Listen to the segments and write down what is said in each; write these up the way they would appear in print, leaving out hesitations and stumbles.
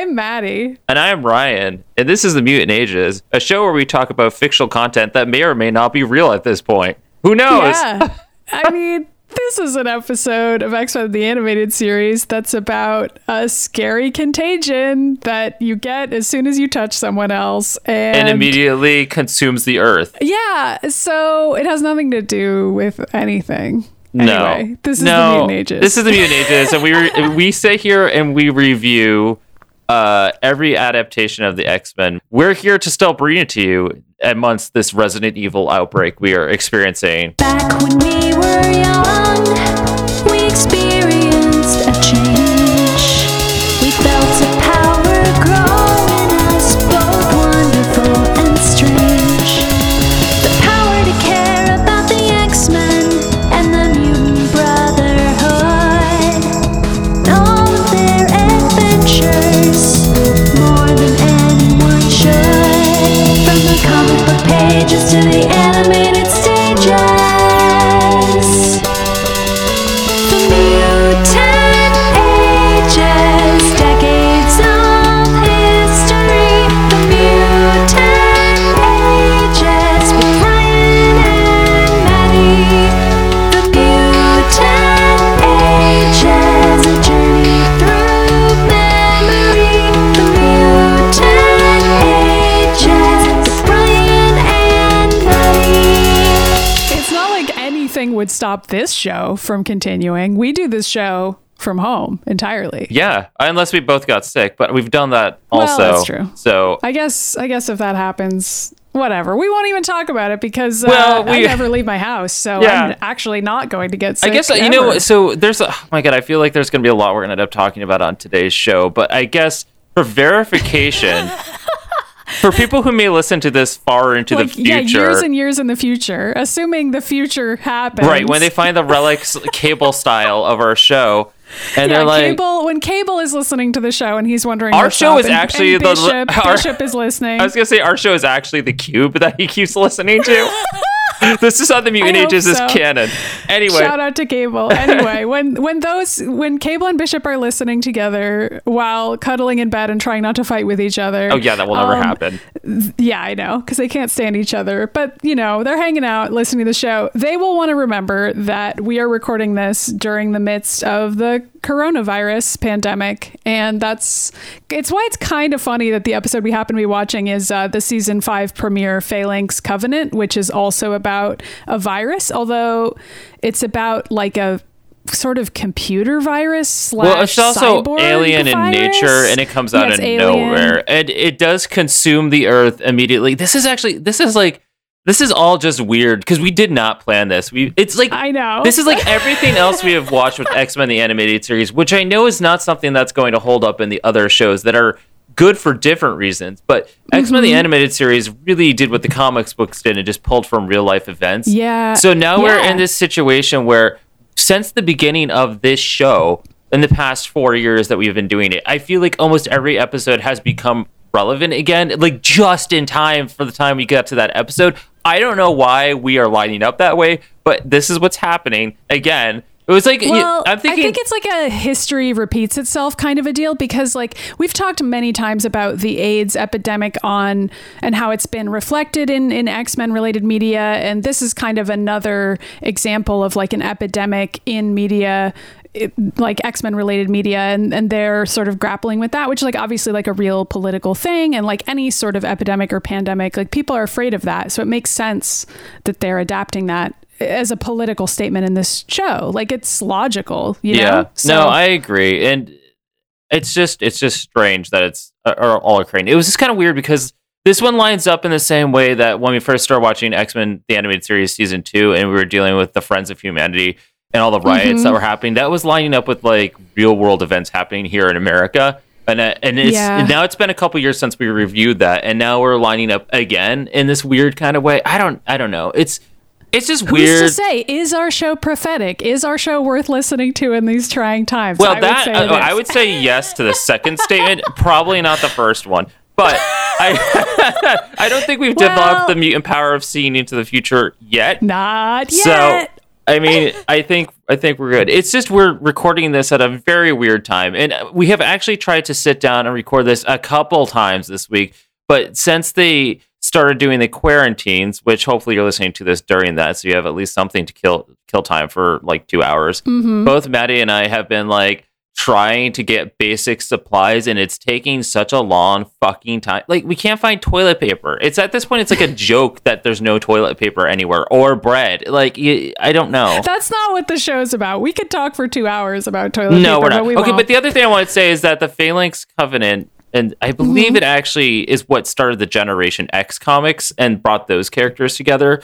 I'm Maddie. And I am Ryan. And this is The Mutant Ages, a show where we talk about fictional content that may or may not be real at this point. Who knows? Yeah. I mean, this is an episode of X-Men: The Animated Series that's about a scary contagion that you get as soon as you touch someone else. And immediately consumes the earth. Yeah, so it has nothing to do with anything. Anyway, this is The Mutant Ages. This is The Mutant Ages, and we sit here and we review every adaptation of the X-Men. We're here to still bring it to you amongst this Resident Evil outbreak we are experiencing. Back when we were young, we experienced a change. We felt a power grow in us, both wonderful and strange. Pages to the animated stages. The mutant ages, decades of history. The mutant ages with Ryan and Maddie. The mutant ages, a journey through memory. The mutant ages. Would stop this show from continuing. We do this show from home entirely. Yeah, unless we both got sick, but we've done that also. Well, that's true. So I guess if that happens, whatever. We won't even talk about it because I never leave my house, so yeah. I'm actually not going to get sick. I guess, you know, so there's oh my God, I feel like there's going to be a lot we're going to end up talking about on today's show, but I guess for verification... For people who may listen to this far into the future. Yeah, years and years in the future, assuming the future happens. Right, when they find the relics cable style of our show. And they're like... Cable is listening to the show and he's wondering... Our show is actually... Bishop is listening. I was going to say, our show is actually the cube that he keeps listening to. This is how the Mutant Ages is canon. Anyway, shout out to Cable. Anyway, when Cable and Bishop are listening together while cuddling in bed and trying not to fight with each other. Oh yeah, that will never happen. Yeah, I know, because they can't stand each other. But you know, they're hanging out, listening to the show. They will want to remember that we are recording this during the midst of the coronavirus pandemic, and it's why it's kind of funny that the episode we happen to be watching is the season 5 premiere, Phalanx Covenant, which is also about a virus, although it's about like a sort of computer virus / well, it's also alien virus. In nature, and it comes out of nowhere, and it does consume the earth immediately. This is all just weird because we did not plan this. It's like, I know, this is like everything else we have watched with X-Men the Animated Series, which I know is not something that's going to hold up in the other shows that are good for different reasons. But X-Men the Animated Series really did what the comics books did and just pulled from real life events. Yeah. So now we're in this situation where since the beginning of this show, in the past 4 years that we've been doing it, I feel like almost every episode has become relevant again, like just in time for the time we got to that episode. I don't know why we are lining up that way, but this is what's happening again. It was like, I think it's like a history repeats itself kind of a deal, because like we've talked many times about the AIDS epidemic and how it's been reflected in X-Men related media. And this is kind of another example of like an epidemic in media, like X-Men related media, and they're sort of grappling with that, which is like obviously like a real political thing, and like any sort of epidemic or pandemic, like people are afraid of that. So it makes sense that they're adapting that as a political statement in this show. Like it's logical, you know? So, no, I agree. And it's just strange that it's all occurring. It was just kind of weird because this one lines up in the same way that when we first started watching X-Men, the Animated Series season 2, and we were dealing with the Friends of Humanity and all the riots that were happening, that was lining up with like real world events happening here in America. And now it's been a couple years since we reviewed that, and now we're lining up again in this weird kind of way. I don't know. It's just weird. Who's to say, is our show prophetic? Is our show worth listening to in these trying times? Well, I would say yes to the second statement, probably not the first one. But I don't think we've developed the mutant power of seeing into the future yet. Not yet. So I mean, I think we're good. It's just we're recording this at a very weird time, and we have actually tried to sit down and record this a couple times this week, but since they started doing the quarantines, which hopefully you're listening to this during that, so you have at least something to kill time for like 2 hours. Mm-hmm. Both Maddie and I have been like trying to get basic supplies, and it's taking such a long fucking time. Like, we can't find toilet paper. It's at this point, it's like a joke that there's no toilet paper anywhere, or bread. Like, I don't know. That's not what the show's about. We could talk for 2 hours about toilet paper. No, we're not. Okay, but the other thing I want to say is that the Phalanx Covenant, and I believe it actually is what started the Generation X comics and brought those characters together.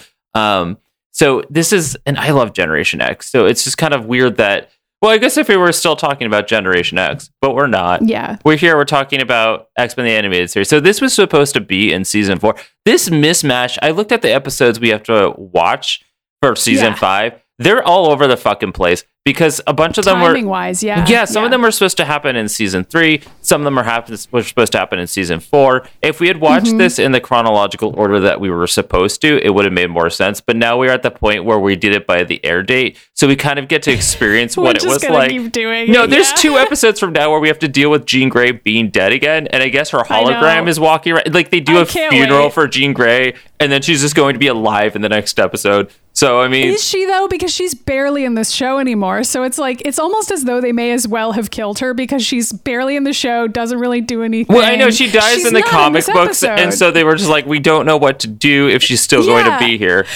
So this is, and I love Generation X, so it's just kind of weird that, well, I guess if we were still talking about Generation X, but we're not. Yeah. We're here, we're talking about X-Men: The Animated Series. So this was supposed to be in season 4. This mismatch, I looked at the episodes we have to watch for season 5. They're all over the fucking place because a bunch of them were... Timing-wise, yeah. Yeah, some of them were supposed to happen in season 3. Some of them were supposed to happen in season 4. If we had watched this in the chronological order that we were supposed to, it would have made more sense. But now we're at the point where we did it by the air date. So we kind of get to experience what it was like. Keep doing no, there's 2 episodes from now where we have to deal with Jean Grey being dead again. And I guess her hologram is walking around. Like, they do a funeral for Jean Grey, and then she's just going to be alive in the next episode. So, I mean... Is she, though? Because she's barely in this show anymore. So, it's like, it's almost as though they may as well have killed her because she's barely in the show, doesn't really do anything. Well, I know, she dies in the comic books, and so they were just like, we don't know what to do if she's still going to be here.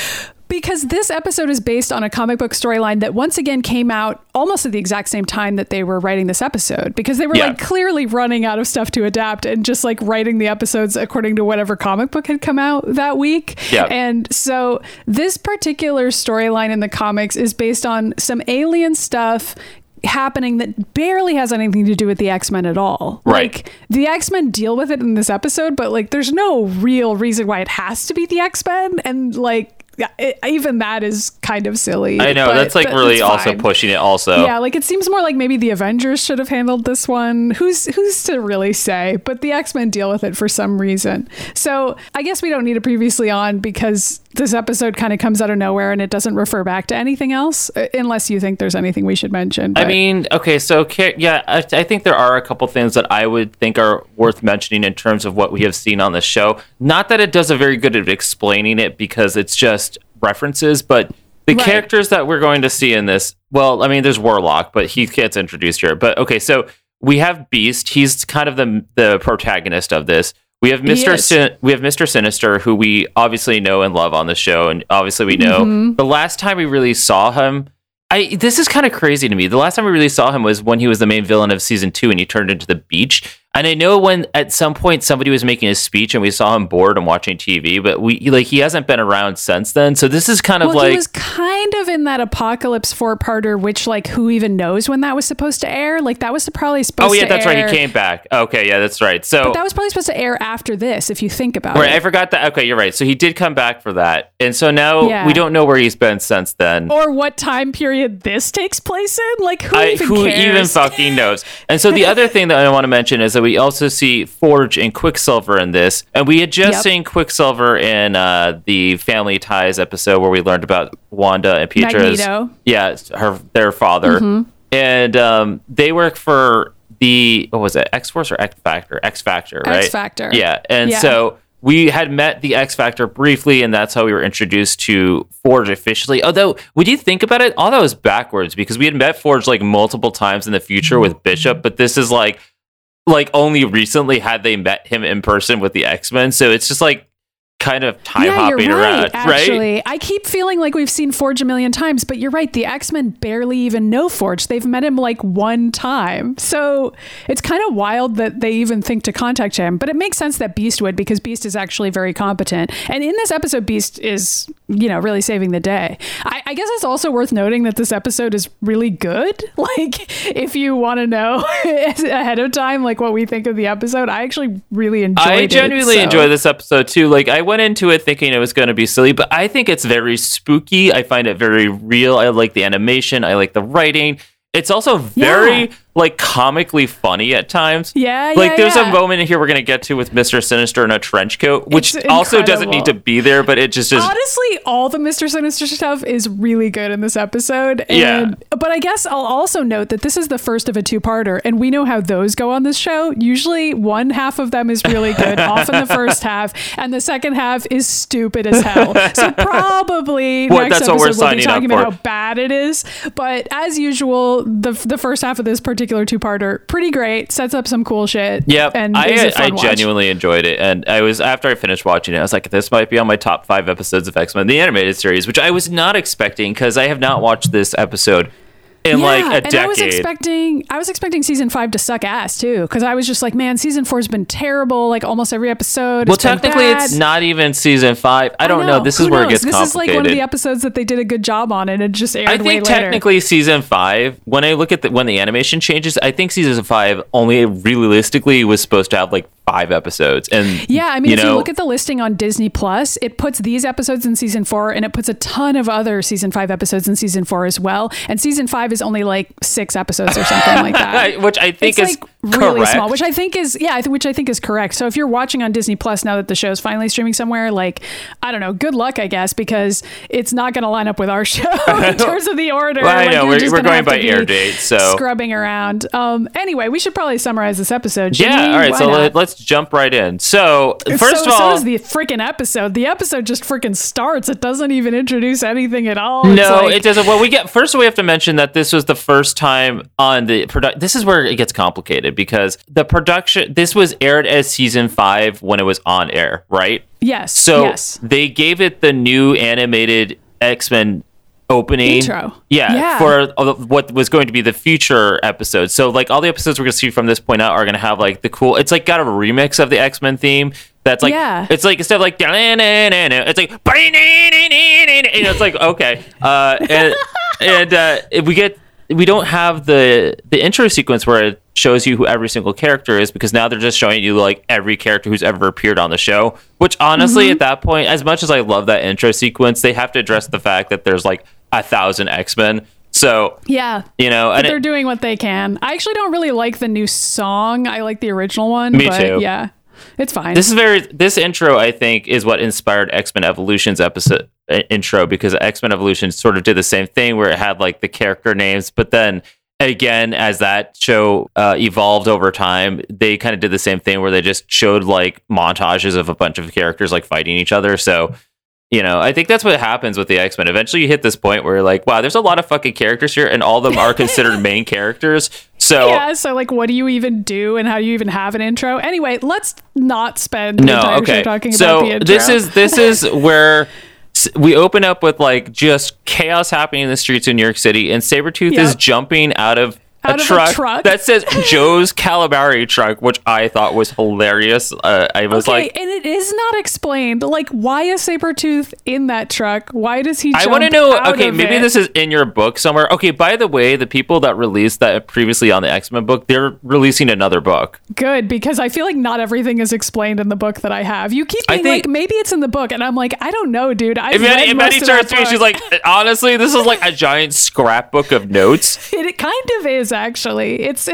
Because this episode is based on a comic book storyline that once again came out almost at the exact same time that they were writing this episode, because they were like clearly running out of stuff to adapt and just like writing the episodes according to whatever comic book had come out that week. Yeah. And so this particular storyline in the comics is based on some alien stuff happening that barely has anything to do with the X-Men at all. Right. Like, the X-Men deal with it in this episode, but like there's no real reason why it has to be the X-Men, and like, yeah, even that is kind of silly. I know, but that's like really also pushing it also. Yeah, like it seems more like maybe the Avengers should have handled this one. Who's to really say? But the X-Men deal with it for some reason. So I guess we don't need a previously on because this episode kind of comes out of nowhere and it doesn't refer back to anything else, unless you think there's anything we should mention. But. I mean, okay, so yeah, I think there are a couple things that I would think are worth mentioning in terms of what we have seen on the show. Not that it does a very good at explaining it because it's just references, but the characters that we're going to see in this, well, I mean, there's Warlock, but he gets introduced here. But okay, so we have Beast. He's kind of the protagonist of this. We have Mr. Sinister, who we obviously know and love on the show, and obviously we know. The last time we really saw him, this is kind of crazy to me. The last time we really saw him was when he was the main villain of season 2 and he turned into the beach. And I know when at some point somebody was making a speech and we saw him bored and watching TV, but he hasn't been around since then. So this is kind of he was kind of in that Apocalypse 4-parter, which like who even knows when that was supposed to air? Like that was probably supposed to air. Oh yeah, that's right. He came back. Okay, yeah, that's right. So but that was probably supposed to air after this, if you think about it. Right, I forgot that. Okay, you're right. So he did come back for that. And so now we don't know where he's been since then. Or what time period this takes place in? Like who cares? Who even fucking knows? And so the other thing that I want to mention is that we also see Forge and Quicksilver in this, and we had just seen Quicksilver in the Family Ties episode where we learned about Wanda and Pietra's their father, and they work for the X-Force or X-Factor? X-Factor, right? X-Factor. Yeah, and so we had met the X-Factor briefly, and that's how we were introduced to Forge officially. Although, when you think about it, all that was backwards because we had met Forge like multiple times in the future with Bishop, but this is like only recently had they met him in person with the X-Men. So it's just like kind of time hopping around, right? I keep feeling like we've seen Forge a million times, but you're right. The X-Men barely even know Forge. They've met him like one time. So it's kind of wild that they even think to contact him, but it makes sense that Beast would, because Beast is actually very competent. And in this episode, Beast is, really saving the day. I guess it's also worth noting that this episode is really good. Like, if you want to know ahead of time, like what we think of the episode, I actually really enjoyed it. I genuinely enjoy this episode too. Like, I went into it thinking it was going to be silly, but I think it's very spooky. I find it very real. I like the animation. I like the writing. It's also very like comically funny at times. There's a moment in here we're gonna get to with Mr. Sinister in a trench coat, which also doesn't need to be there, but it just is. Honestly, all the Mr. Sinister stuff is really good in this episode. But I guess I'll also note that this is the first of a two-parter, and we know how those go on this show. Usually one half of them is really good, often the first half, and the second half is stupid as hell. So probably next episode we'll be talking about how bad it is. But as usual, the first half of this particular two-parter, pretty great, sets up some cool shit. Yep. And I genuinely enjoyed it. And I was, after I finished watching it, I was like, this might be on my top 5 episodes of X-Men, the Animated Series, which I was not expecting because I have not watched this episode in like a decade. I was expecting season 5 to suck ass too, because I was just like, man, season 4 has been terrible, like almost every episode. Well, technically it's not even season 5. I don't know. This is where it gets complicated. This is like one of the episodes that they did a good job on and it just aired way later. I think technically season 5, when I look at when the animation changes, I think season 5 only realistically was supposed to have like 5 episodes. And if you look at the listing on Disney Plus, it puts these episodes in season 4 and it puts a ton of other season 5 episodes in season 4 as well. And season 5 is only like 6 episodes or something like that, which I think it's is like really small, which I think is which I think is correct. So if you're watching on Disney Plus now that the show's finally streaming somewhere, like I don't know, good luck, I guess, because it's not going to line up with our show in terms of the order. Well, I know we're going by air date, so scrubbing around. Anyway, we should probably summarize this episode. All right, let's jump right in. So first of all, is the freaking episode. The episode just freaking starts. It doesn't even introduce anything at all. It doesn't. Well, we have to mention that this was the first time on the production. This is where it gets complicated because the production. This was aired as season 5 when it was on air, right? Yes. So they gave it the new animated X-Men opening intro for what was going to be the future episode. So like all the episodes we're gonna see from this point out are gonna have like the cool, it's like got a remix of the X-Men theme that's like it's like instead of like it's like it's like okay we don't have the intro sequence where it shows you who every single character is, because now they're just showing you like every character who's ever appeared on the show, which honestly at that point, as much as I love that intro sequence, they have to address the fact that there's like 1,000 X-Men. So and they're doing what they can. I actually don't really like the new song. I like the original one. Me too. Yeah, it's fine. This intro I think is what inspired X-Men Evolution's episode intro, because X-Men Evolution sort of did the same thing where it had like the character names, but then again, as that show evolved over time, they kind of did the same thing where they just showed like montages of a bunch of characters like fighting each other. So, I think that's what happens with the X-Men. Eventually you hit this point where you're like, wow, there's a lot of fucking characters here and all of them are considered main characters. So like, what do you even do and how do you even have an intro? Anyway, let's not spend the entire show talking about the intro. This is where we open up with like just chaos happening in the streets of New York City, and Sabretooth is jumping out of a truck that says Joe's Calabari truck, which I thought was hilarious. I was like, and it is not explained. Like, why is Sabretooth in that truck? Why does he? I want to know. Okay, maybe this is in your book somewhere. Okay, by the way, the people that released that previously on the X-Men book, they're releasing another book. Good, because I feel like not everything is explained in the book that I have. You keep being like, maybe it's in the book, and I'm like, I don't know, dude. If Maddie turns to me, she's like, honestly, this is like a giant scrapbook of notes. It kind of is. Actually, it's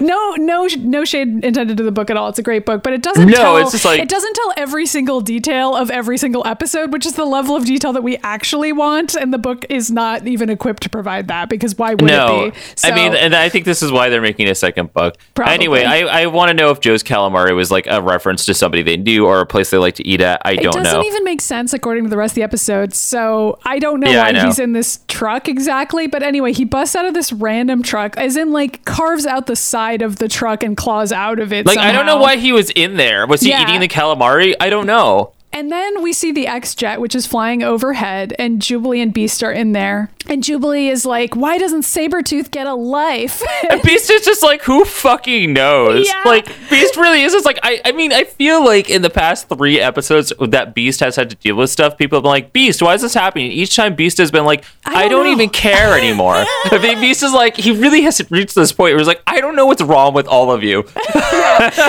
no shade intended to the book at all. It's a great book, but it doesn't it doesn't tell every single detail of every single episode, which is the level of detail that we actually want, and the book is not even equipped to provide that, because why would it be? So, I mean, and I think this is why they're making a second book. Probably. Anyway, I want to know if Joe's Calamari was like a reference to somebody they knew or a place they like to eat at. I don't know. It doesn't even make sense according to the rest of the episode, so I don't know why he's in this truck exactly, but anyway, he busts out of this random truck, as in like carves out the side of the truck and claws out of it somehow. I don't know why he was in there. Was he eating the calamari? I don't know. And then we see the X-Jet, which is flying overhead, and Jubilee and Beast are in there. And Jubilee is like, why doesn't Sabretooth get a life? And Beast is just like, who fucking knows? Yeah. Like, Beast really is just like, I mean, I feel like in the past 3 episodes that Beast has had to deal with stuff, people have been like, Beast, why is this happening? Each time Beast has been like, I don't even care anymore. I mean, Beast is like, he really has reached this point where he's like, I don't know what's wrong with all of you.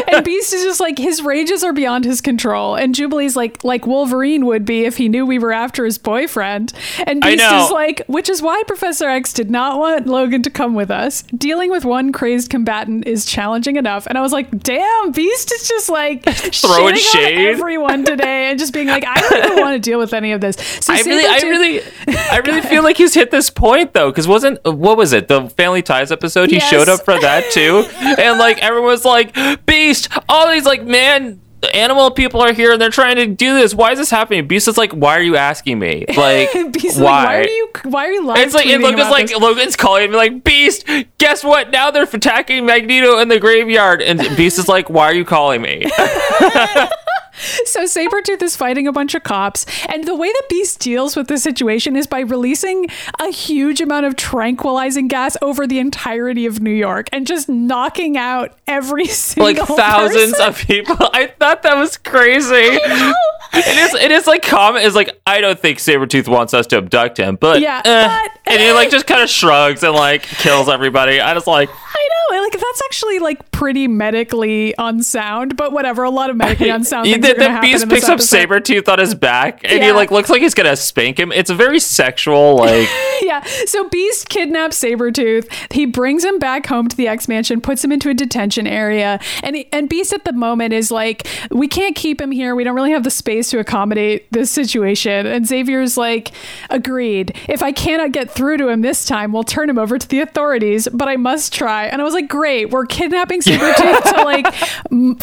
And Beast is just like, his rages are beyond his control. And Jubilee's like Wolverine would be if he knew we were after his boyfriend. And Beast is like, which which is why Professor X did not want Logan to come with us. Dealing with one crazed combatant is challenging enough. And I was like, damn, Beast is just like throwing shade on everyone today and just being like, I don't even want to deal with any of this. So I really feel like he's hit this point though, because what was it? The Family Ties episode, he showed up for that too. And like everyone was like, Beast, all these like, man, animal people are here and they're trying to do this. Why is this happening? Beast is like, why are you asking me? Like, Beast, why are you lying? It's like, and Logan's like, this? Logan's calling me like, Beast, guess what? Now they're attacking Magneto in the graveyard. And Beast is like, why are you calling me? So Sabretooth is fighting a bunch of cops, and the way that Beast deals with this situation is by releasing a huge amount of tranquilizing gas over the entirety of New York and just knocking out every single person. Of people. I thought that was crazy. It is like comment is like, I don't think Sabretooth wants us to abduct him, but and he like just kind of shrugs and like kills everybody. I know, like that's actually like pretty medically unsound, but whatever. A lot of medically unsound things. The Beast picks up Sabretooth on his back and he like looks like he's gonna spank him. It's a very sexual like yeah. So Beast kidnaps Sabretooth. He brings him back home to the X Mansion, puts him into a detention area, and Beast at the moment is like, we can't keep him here. We don't really have the space to accommodate this situation. And Xavier's like, agreed. If I cannot get through to him this time, we'll turn him over to the authorities, but I must try. And I was like, great, we're kidnapping Sabretooth to like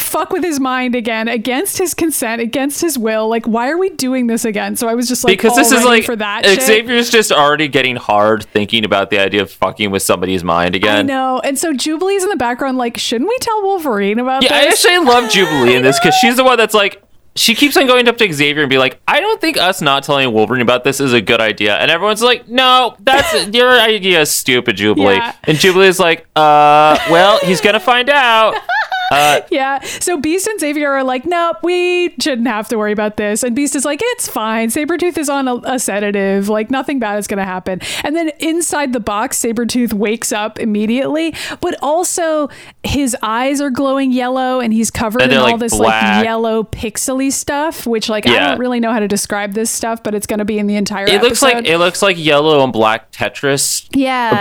fuck with his mind again, against his consent, against his will. Like, why are we doing this again? So I was just like, because this is like for that Xavier's shit. Just already getting hard thinking about the idea of fucking with somebody's mind again. I know. And so Jubilee's in the background like, shouldn't we tell Wolverine about this? I actually love Jubilee in this because she's the one that's like, she keeps on going up to Xavier and be like, I don't think us not telling Wolverine about this is a good idea. And everyone's like, no, that's your idea is stupid, Jubilee. Yeah. And Jubilee's like, well, he's going to find out. Yeah. So Beast and Xavier are like, nope, we shouldn't have to worry about this. And Beast is like, it's fine. Sabretooth is on a sedative. Like, nothing bad is going to happen. And then inside the box, Sabretooth wakes up immediately, but also his eyes are glowing yellow and he's covered in all this black, like yellow pixely stuff, which like, I don't really know how to describe this stuff, but it's going to be in the entire episode. It looks like yellow and black Tetris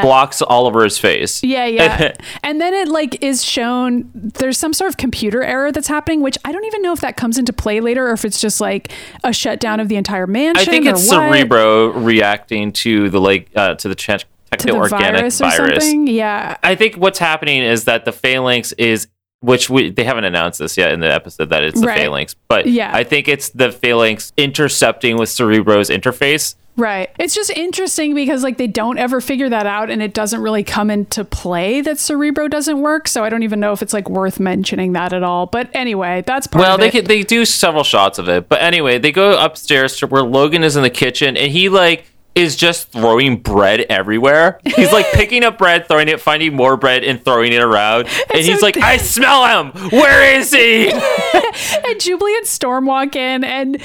blocks all over his face. Yeah, yeah. And then it like is shown, there's some sort of computer error that's happening, which I don't even know if that comes into play later or if it's just like a shutdown of the entire mansion. I think it's Cerebro reacting to the like to the techno-organic virus. Yeah, I think what's happening is that the Phalanx is, they haven't announced this yet in the episode that it's the Phalanx, but I think it's the Phalanx intercepting with Cerebro's interface. Right. It's just interesting because like they don't ever figure that out and it doesn't really come into play that Cerebro doesn't work. So I don't even know if it's like worth mentioning that at all. But anyway, that's part of it. Well, they do several shots of it. But anyway, they go upstairs to where Logan is in the kitchen and he like is just throwing bread everywhere. He's like picking up bread, throwing it, finding more bread and throwing it around. And he's like, I smell him. Where is he? And Jubilee and Storm walk in and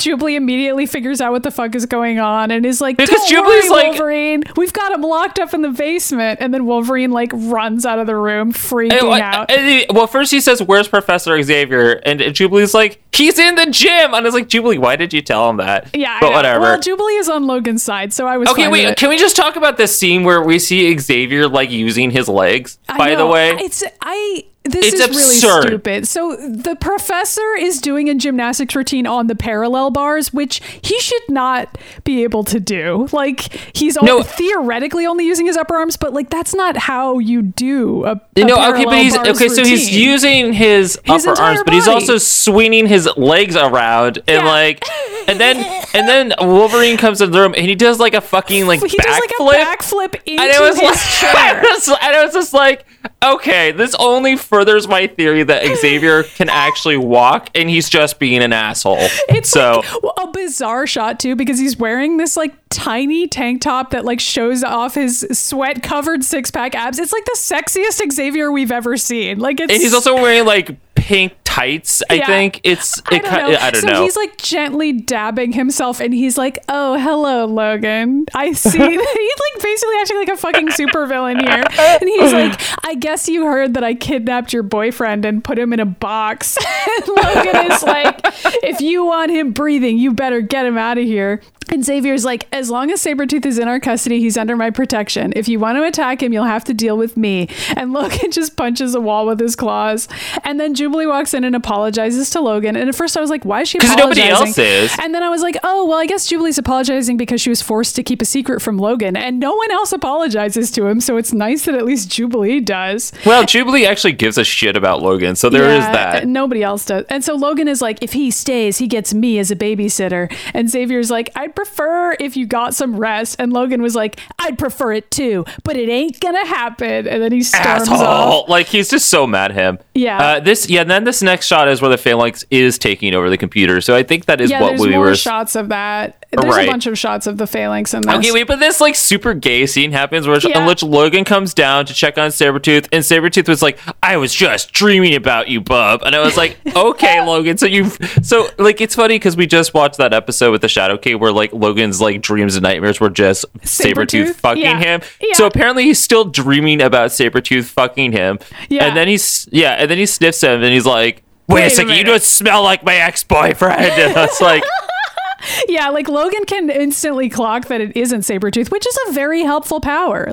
Jubilee immediately figures out what the fuck is going on and is like, because Jubilee's like, Wolverine, we've got him locked up in the basement. And then Wolverine like runs out of the room freaking out. Well, first he says, where's Professor Xavier? And Jubilee's like, he's in the gym. And I was like, Jubilee, why did you tell him that? Yeah, but whatever. Well, Jubilee is on Logan's side, so I was okay. Wait, can we just talk about this scene where we see Xavier like using his legs? This is absurd. Really stupid. So the professor is doing a gymnastics routine on the parallel bars, which he should not be able to do. Like he's theoretically only using his upper arms, but like that's not how you do a parallel bars routine. So he's using his upper arms, but he's also swinging his legs around and and then Wolverine comes in the room and he does like a fucking like backflip into his chair. And I was just like, okay, this only furthers my theory that Xavier can actually walk and he's just being an asshole. It's so like a bizarre shot too, because he's wearing this like tiny tank top that like shows off his sweat covered six pack abs. It's like the sexiest Xavier we've ever seen. Like, and he's also wearing like pink kites. I think he's like gently dabbing himself, and he's like, "Oh, hello, Logan. I see." He's like basically acting like a fucking supervillain here, and he's like, "I guess you heard that I kidnapped your boyfriend and put him in a box." And Logan is like, "If you want him breathing, you better get him out of here." And Xavier's like, as long as Sabretooth is in our custody, he's under my protection. If you want to attack him, you'll have to deal with me. And Logan just punches a wall with his claws. And then Jubilee walks in and apologizes to Logan. And at first I was like, why is she apologizing? Because nobody else is. And then I was like, oh, well, I guess Jubilee's apologizing because she was forced to keep a secret from Logan. And no one else apologizes to him. So it's nice that at least Jubilee does. Well, Jubilee actually gives a shit about Logan. So there is that. Nobody else does. And so Logan is like, if he stays, he gets me as a babysitter. And Xavier's like, I'd prefer if you got some rest. And Logan was like, I'd prefer it too, but it ain't gonna happen. And then he storms off. Like, he's just so mad at him. Then this next shot is where the Phalanx is taking over the computer. So I think that is what we were shots of that. There's a bunch of shots of the Phalanx in this. Okay, wait, but this like super gay scene happens in which Logan comes down to check on Sabretooth, and Sabretooth was like, I was just dreaming about you, bub. And I was like, okay, Logan. So like, it's funny because we just watched that episode with the Shadow King where like Logan's like dreams and nightmares were just Sabretooth fucking him. Yeah. So apparently he's still dreaming about Sabretooth fucking him. Yeah. And then he sniffs him and he's like, wait a second, you don't smell like my ex-boyfriend. And I was like, yeah, like Logan can instantly clock that it isn't Sabretooth, which is a very helpful power.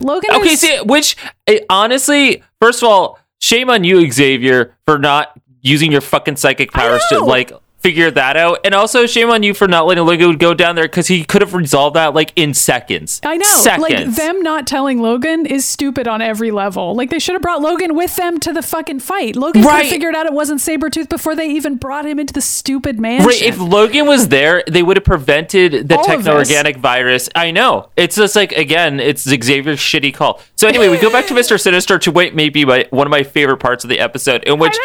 Honestly, first of all, shame on you, Xavier, for not using your fucking psychic powers to like figure that out. And also shame on you for not letting Logan go down there, because he could have resolved that like in seconds. I know. Seconds. Like, them not telling Logan is stupid on every level. Like, they should have brought Logan with them to the fucking fight. Logan could have figured out it wasn't Sabretooth before they even brought him into the stupid mansion. Right. If Logan was there, they would have prevented the techno-organic virus. I know. It's just like, again, it's Xavier's shitty call. So anyway, we go back to Mr. Sinister to what may be one of my favorite parts of the episode, in which...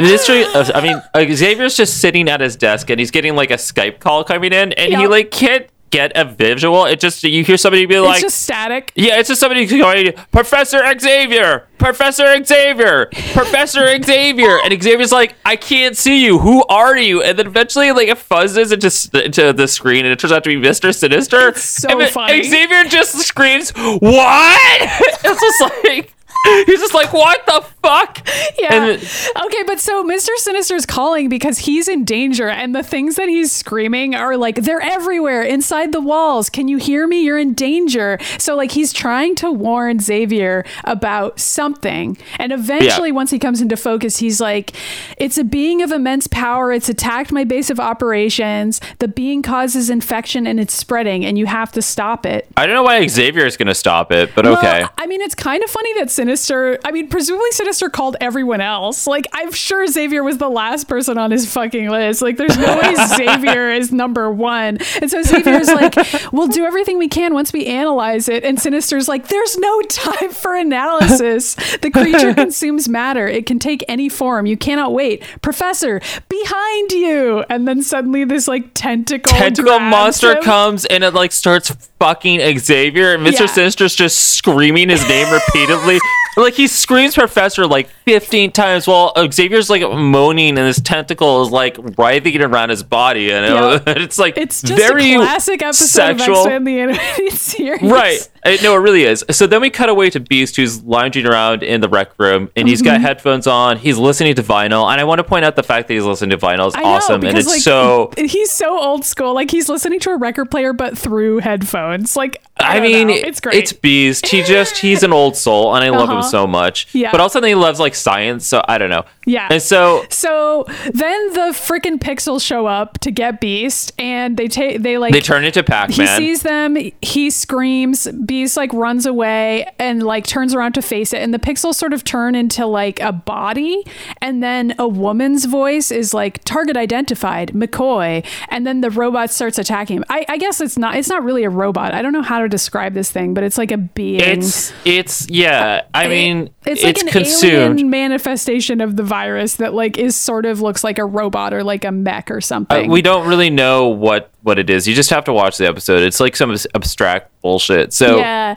Xavier's just sitting at his desk and he's getting like a Skype call coming in, and he like can't get a visual. It just, you hear somebody be like, it's just static. Yeah, it's just somebody going, Professor Xavier. And Xavier's like, I can't see you. Who are you? And then eventually like it fuzzes into the screen and it turns out to be Mr. Sinister. It's so funny. And Xavier just screams, what? It's just like... He's just like, what the fuck? Yeah. Okay, but so Mr. Sinister's calling because he's in danger, and the things that he's screaming are like, they're everywhere, inside the walls. Can you hear me? You're in danger. So like, he's trying to warn Xavier about something. And eventually, once he comes into focus, he's like, it's a being of immense power. It's attacked my base of operations. The being causes infection and it's spreading, and you have to stop it. I don't know why Xavier is going to stop it, but okay. I mean, it's kind of funny that presumably Sinister called everyone else. Like, I'm sure Xavier was the last person on his fucking list. Like, there's no way Xavier is number one. And so Xavier's like, we'll do everything we can once we analyze it. And Sinister's like, there's no time for analysis. The creature consumes matter. It can take any form. You cannot wait. Professor, behind you. And then suddenly this like tentacle monster comes and it like starts fucking Xavier, and Mr. Sinister's just screaming his name repeatedly. Like, he screams Professor like 15 times while Xavier's like moaning, and this tentacle is like writhing around his body, and it's like, it's just very a classic episode sexual. Of X-Men: The Animated Series. Right. No, it really is. So then we cut away to Beast, who's lounging around in the rec room, and he's got headphones on. He's listening to vinyl, and I want to point out the fact that he's listening to vinyl is awesome, because, and it's like, he's so old school. Like, he's listening to a record player but through headphones. Like, I mean, it's great. It's Beast. He's an old soul, and I love him so much. Yeah. But also he loves like science, so I don't know. Yeah. And so then the freaking pixels show up to get Beast, and they turn into Pac-Man. He sees them. He screams. Beast like runs away and like turns around to face it, and the pixels sort of turn into like a body, and then a woman's voice is like, target identified, McCoy, and then the robot starts attacking him. I guess it's not really a robot. I don't know how to describe this thing, but it's like a being. It's like an alien manifestation of the virus that like is sort of looks like a robot or like a mech or something. We don't really know what it is. You just have to watch the episode. It's like some abstract bullshit. So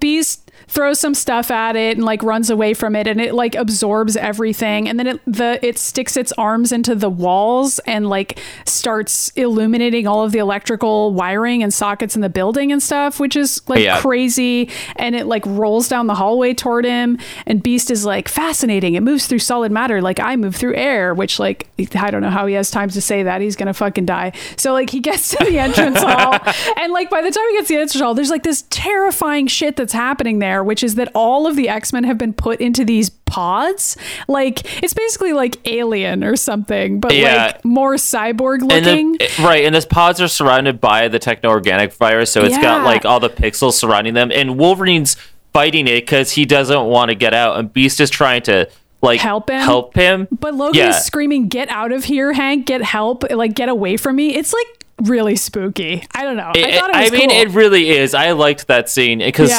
Beast throws some stuff at it and like runs away from it, and it like absorbs everything, and then it sticks its arms into the walls and like starts illuminating all of the electrical wiring and sockets in the building and stuff, which is like crazy. And it like rolls down the hallway toward him, and Beast is like, fascinating, it moves through solid matter like I move through air, which like I don't know how he has time to say that, he's gonna fucking die. So like he gets to the entrance hall, and like by the time he gets to the entrance hall, there's like this terrifying shit that's happening there, which is that all of the X-Men have been put into these pods. Like it's basically like Alien or something, but like more cyborg looking. And those pods are surrounded by the techno-organic virus, so it's got like all the pixels surrounding them, and Wolverine's fighting it because he doesn't want to get out, and Beast is trying to like help him. But Logan is screaming, "Get out of here, Hank, get help, like get away from me." It's like really spooky. I don't know. I thought it was cool. I mean, it really is. I liked that scene because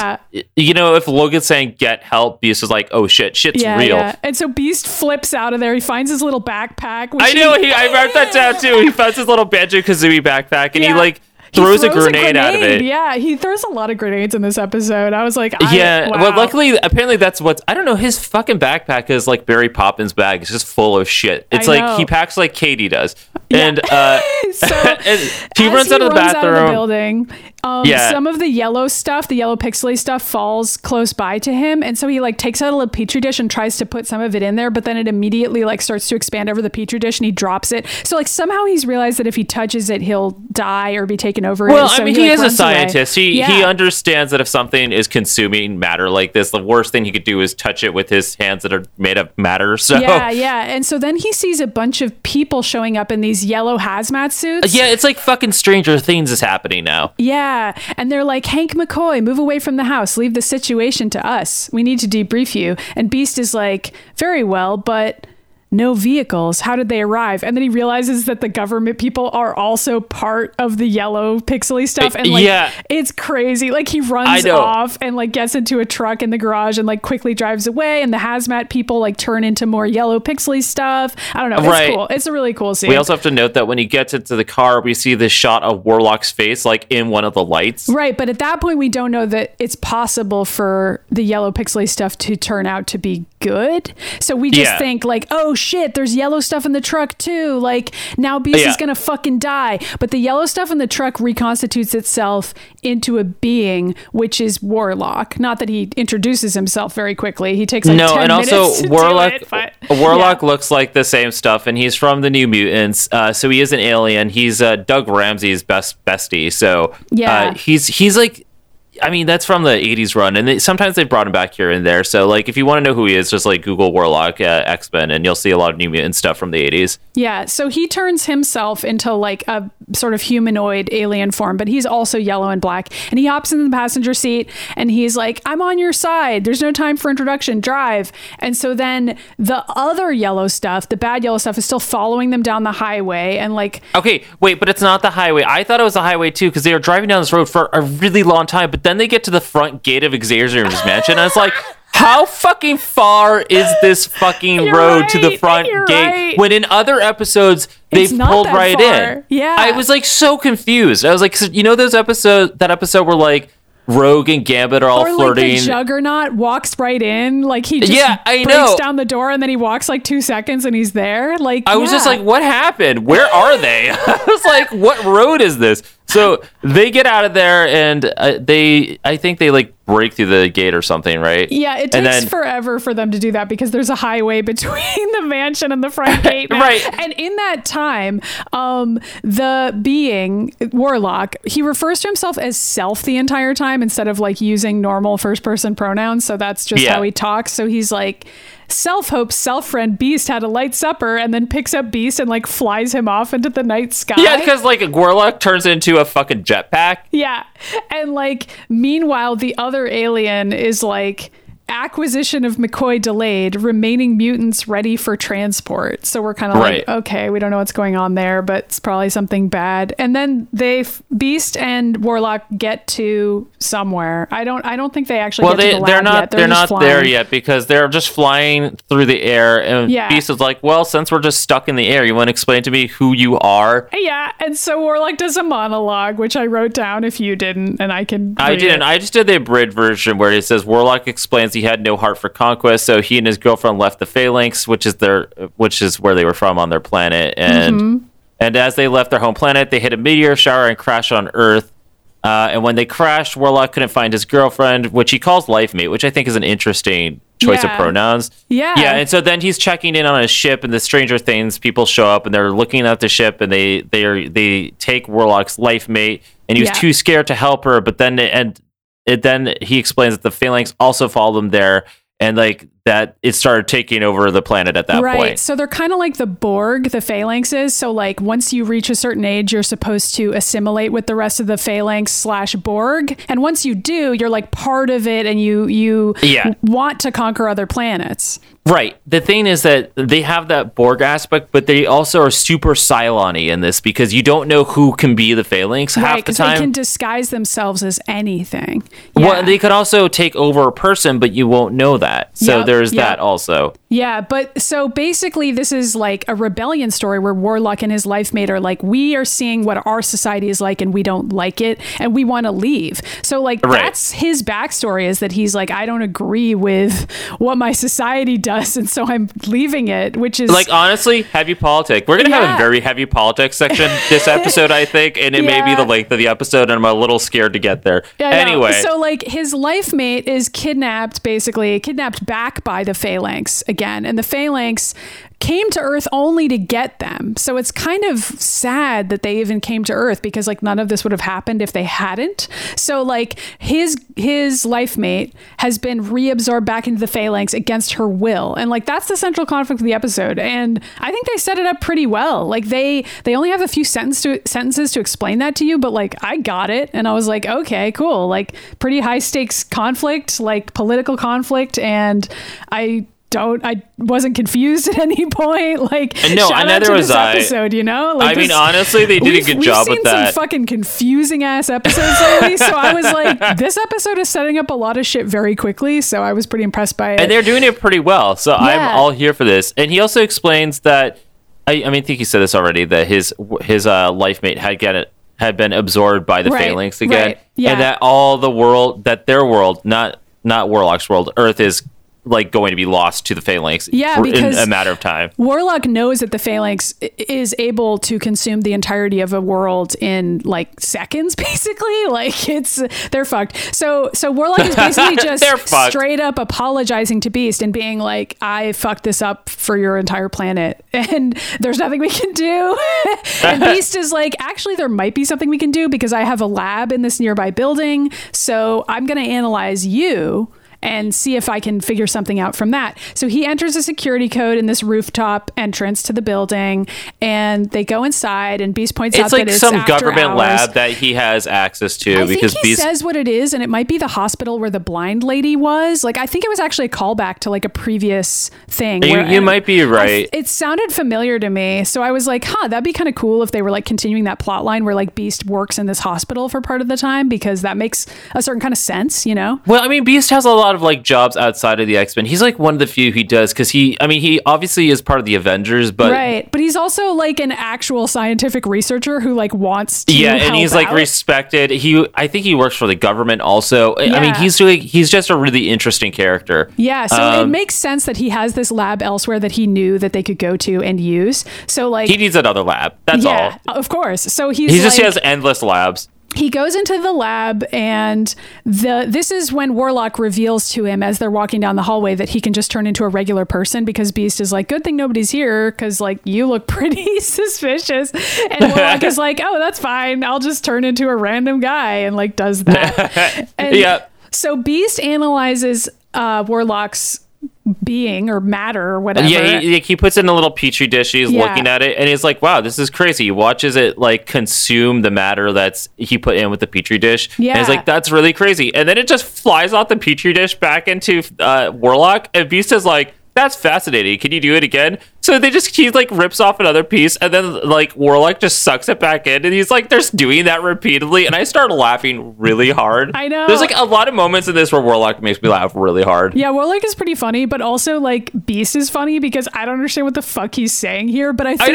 you know, if Logan's saying get help, Beast is like, oh shit, shit's real. Yeah. And so Beast flips out of there. He finds his little backpack. I wrote that down too. He finds his little Banjo Kazooie backpack, and he like throws a grenade out of it. Yeah, he throws a lot of grenades in this episode. I was like, wow. Well, luckily, apparently that's what's... I don't know, his fucking backpack is like Barry Poppins' bag. It's just full of shit. It's he packs like Katie does. And, he runs out of the building. Some of the yellow stuff, the yellow pixely stuff, falls close by to him, and so he like takes out a little petri dish and tries to put some of it in there, but then it immediately like starts to expand over the petri dish, and he drops it. So like somehow he's realized that if he touches it, he'll die or be taken over. Well, so I mean, he is a scientist. He understands that if something is consuming matter like this, the worst thing he could do is touch it with his hands that are made of matter. So and so then he sees a bunch of people showing up in these yellow hazmat suits. Yeah, it's like fucking Stranger Things is happening now. Yeah. And they're like, Hank McCoy, move away from the house. Leave the situation to us. We need to debrief you. And Beast is like, very well, but no vehicles. How did they arrive? And then he realizes that the government people are also part of the yellow pixely stuff. And like, it's crazy. Like he runs off and like gets into a truck in the garage and like quickly drives away. And the hazmat people like turn into more yellow pixely stuff. I don't know. It's cool. It's a really cool scene. We also have to note that when he gets into the car, we see this shot of Warlock's face like in one of the lights. Right. But at that point, we don't know that it's possible for the yellow pixely stuff to turn out to be good. So we just think like, oh shit, there's yellow stuff in the truck too, like now Beast is gonna fucking die. But the yellow stuff in the truck reconstitutes itself into a being, which is Warlock. Not that he introduces himself very quickly. He takes like 10 minutes to do it, but Warlock looks like the same stuff, and he's from the New Mutants, so he is an alien. He's Doug Ramsey's bestie, so he's like, I mean, that's from the 80s run, and sometimes they brought him back here and there. So, like, if you want to know who he is, just, like, Google Warlock X-Men, and you'll see a lot of New Mutant stuff from the 80s. Yeah, so he turns himself into, like, a sort of humanoid alien form, but he's also yellow and black. And he hops in the passenger seat, and he's like, I'm on your side. There's no time for introduction. Drive. And so then the other yellow stuff, the bad yellow stuff, is still following them down the highway, and, like... Okay, wait, but it's not the highway. I thought it was the highway, too, because they were driving down this road for a really long time, but then they get to the front gate of Xavier's mansion, and I was like, how fucking far is this fucking road to the front gate? Right. When in other episodes, they've pulled right in. Yeah. I was like so confused. I was like, you know those episodes, that episode where like Rogue and Gambit are all flirting. Like the Juggernaut walks right in. Like he just breaks down the door, and then he walks like 2 seconds and he's there. Like I was just like, what happened? Where are they? I was like, what road is this? So they get out of there, and I think they like break through the gate or something, right? Yeah, it takes forever for them to do that because there's a highway between the mansion and the front gate. Right. And in that time, the being, Warlock, he refers to himself as self the entire time instead of like using normal first person pronouns. So that's just how he talks. So he's like, self-hope, self-friend, Beast had a light supper, and then picks up Beast and like flies him off into the night sky. Yeah, because like Warlock turns into a fucking jetpack. Yeah. And like meanwhile, the other alien is like acquisition of McCoy delayed, remaining mutants ready for transport. So we're kind of right. like, okay, we don't know what's going on there, but it's probably something bad. And then they, Beast and Warlock, get to somewhere. I don't think they actually get to the lab yet. They're not there yet because they're just flying through the air. And yeah. Beast is like, well, since we're just stuck in the air, you want to explain to me who you are? Yeah. And so Warlock does a monologue, which I wrote down if you didn't, and I didn't. I just did the abridged version where it says Warlock explains he had no heart for conquest, so he and his girlfriend left the Phalanx, which is where they were from on their planet, and mm-hmm. and as they left their home planet, they hit a meteor shower and crashed on Earth. And when they crashed, Warlock couldn't find his girlfriend, which he calls life mate, which I think is an interesting choice of pronouns. Yeah. And so then he's checking in on his ship, and the Stranger Things people show up, and they're looking at the ship, and they take Warlock's life mate, and he was too scared to help her. But then then he explains that the Phalanx also followed him there, and like that it started taking over the planet at that point. Right. So they're kind of like the Borg, the Phalanx is. So like once you reach a certain age, you're supposed to assimilate with the rest of the Phalanx / Borg. And once you do, you're like part of it, and you want to conquer other planets. Right. The thing is that they have that Borg aspect, but they also are super Cylon-y in this because you don't know who can be the Phalanx half the time. Right, because they can disguise themselves as anything. Yeah. Well, they could also take over a person, but you won't know that. So there's that also. Yeah, but so basically this is like a rebellion story where Warlock and his life mate are like, we are seeing what our society is like and we don't like it and we want to leave. So like that's his backstory, is that he's like, I don't agree with what my society does. And so I'm leaving it, which is like, honestly, heavy politics. We're gonna have a very heavy politics section this episode, I think, and it may be the length of the episode, and I'm a little scared to get there. Anyway, so like his life mate is kidnapped back by the Phalanx again, and the Phalanx came to Earth only to get them. So it's kind of sad that they even came to Earth, because like none of this would have happened if they hadn't. So like his life mate has been reabsorbed back into the Phalanx against her will. And like that's the central conflict of the episode. And I think they set it up pretty well. Like they only have a few sentences to explain that to you, but like I got it, and I was like, okay, cool. Like pretty high stakes conflict, like political conflict, and I wasn't confused at any point. Like, no, shout out to this episode, you know? Like, I mean, honestly, they did a good job with that. We've seen some fucking confusing-ass episodes lately, so I was like, this episode is setting up a lot of shit very quickly, so I was pretty impressed by it. And they're doing it pretty well, so I'm all here for this. And he also explains that, I mean, I think he said this already, that his life mate had been absorbed by the Phalanx again, and that all the world, that their world, not Warlock's world, Earth is like going to be lost to the Phalanx in a matter of time. Warlock knows that the Phalanx is able to consume the entirety of a world in like seconds, basically. Like they're fucked. So Warlock is basically just straight up apologizing to Beast and being like, I fucked this up for your entire planet and there's nothing we can do. And Beast is like, actually there might be something we can do because I have a lab in this nearby building. So I'm going to analyze you and see if I can figure something out from that. So he enters a security code in this rooftop entrance to the building, and they go inside, and Beast points out that it's some government lab that he has access to. I think he says what it is, and it might be the hospital where the blind lady was. Like, I think it was actually a callback to like a previous thing. You might be right. It sounded familiar to me, so I was like, huh, that'd be kind of cool if they were like continuing that plot line where like Beast works in this hospital for part of the time, because that makes a certain kind of sense, you know? Well, I mean, Beast has a lot of like jobs outside of the X-Men. He's like one of the few he does, because he obviously is part of the Avengers, but he's also like an actual scientific researcher who like wants to help and he's out. Like respected. I think he works for the government also. I mean, he's just a really interesting character. So it makes sense that he has this lab elsewhere that he knew that they could go to and use. So like he needs another lab. That's all. Of course. So he just has endless labs. He goes into the lab, and this is when Warlock reveals to him as they're walking down the hallway that he can just turn into a regular person, because Beast is like, good thing nobody's here, because like you look pretty suspicious. And Warlock is like, oh, that's fine, I'll just turn into a random guy, and like does that. And so Beast analyzes Warlock's being or matter or whatever. Yeah, he puts it in a little petri dish. He's looking at it and he's like, wow, this is crazy. He watches it like consume the matter that's he put in with the petri dish. Yeah. And he's like, that's really crazy. And then it just flies off the petri dish back into Warlock. And Beast is like, that's fascinating. Can you do it again? So he like rips off another piece, and then like Warlock just sucks it back in, and he's like, they're doing that repeatedly, and I start laughing really hard. I know. There's like a lot of moments in this where Warlock makes me laugh really hard. Yeah, Warlock is pretty funny, but also like Beast is funny because I don't understand what the fuck he's saying here, but I think I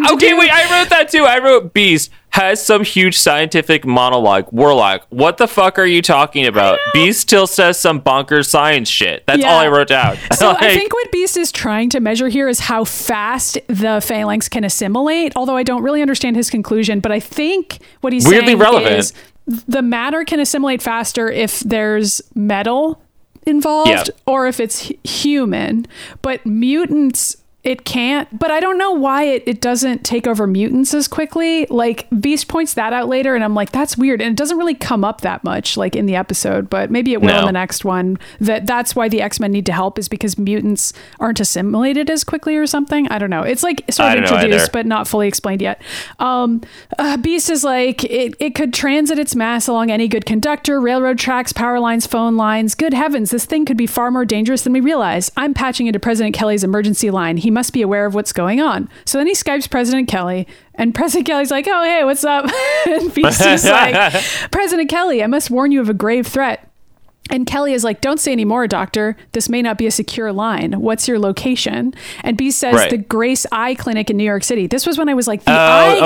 wrote that too. I wrote Beast has some huge scientific monologue. Warlock, what the fuck are you talking about? Beast still says some bonkers science shit. That's all I wrote down. So like, I think what Beast is trying to measure here is how fast the Phalanx can assimilate, although I don't really understand his conclusion, but I think what he's weirdly saying relevant. Is the matter can assimilate faster if there's metal involved or if it's human, but mutants... It can't, but I don't know why it doesn't take over mutants as quickly. Like, Beast points that out later, and I'm like, that's weird. And it doesn't really come up that much, like, in the episode, but maybe it will in the next one. That's why the X-Men need to help, is because mutants aren't assimilated as quickly or something. I don't know. It's, like, sort of introduced, but not fully explained yet. Beast is like, it could transit its mass along any good conductor, railroad tracks, power lines, phone lines. Good heavens, this thing could be far more dangerous than we realize. I'm patching into President Kelly's emergency line. He must be aware of what's going on. So then he Skypes President Kelly, and President Kelly's like, oh, hey, what's up? And Beast is like, President Kelly, I must warn you of a grave threat. And Kelly is like, don't say any more, doctor. This may not be a secure line. What's your location? And Beast says the Grace Eye Clinic in New York City. This was when I was like, Clinic.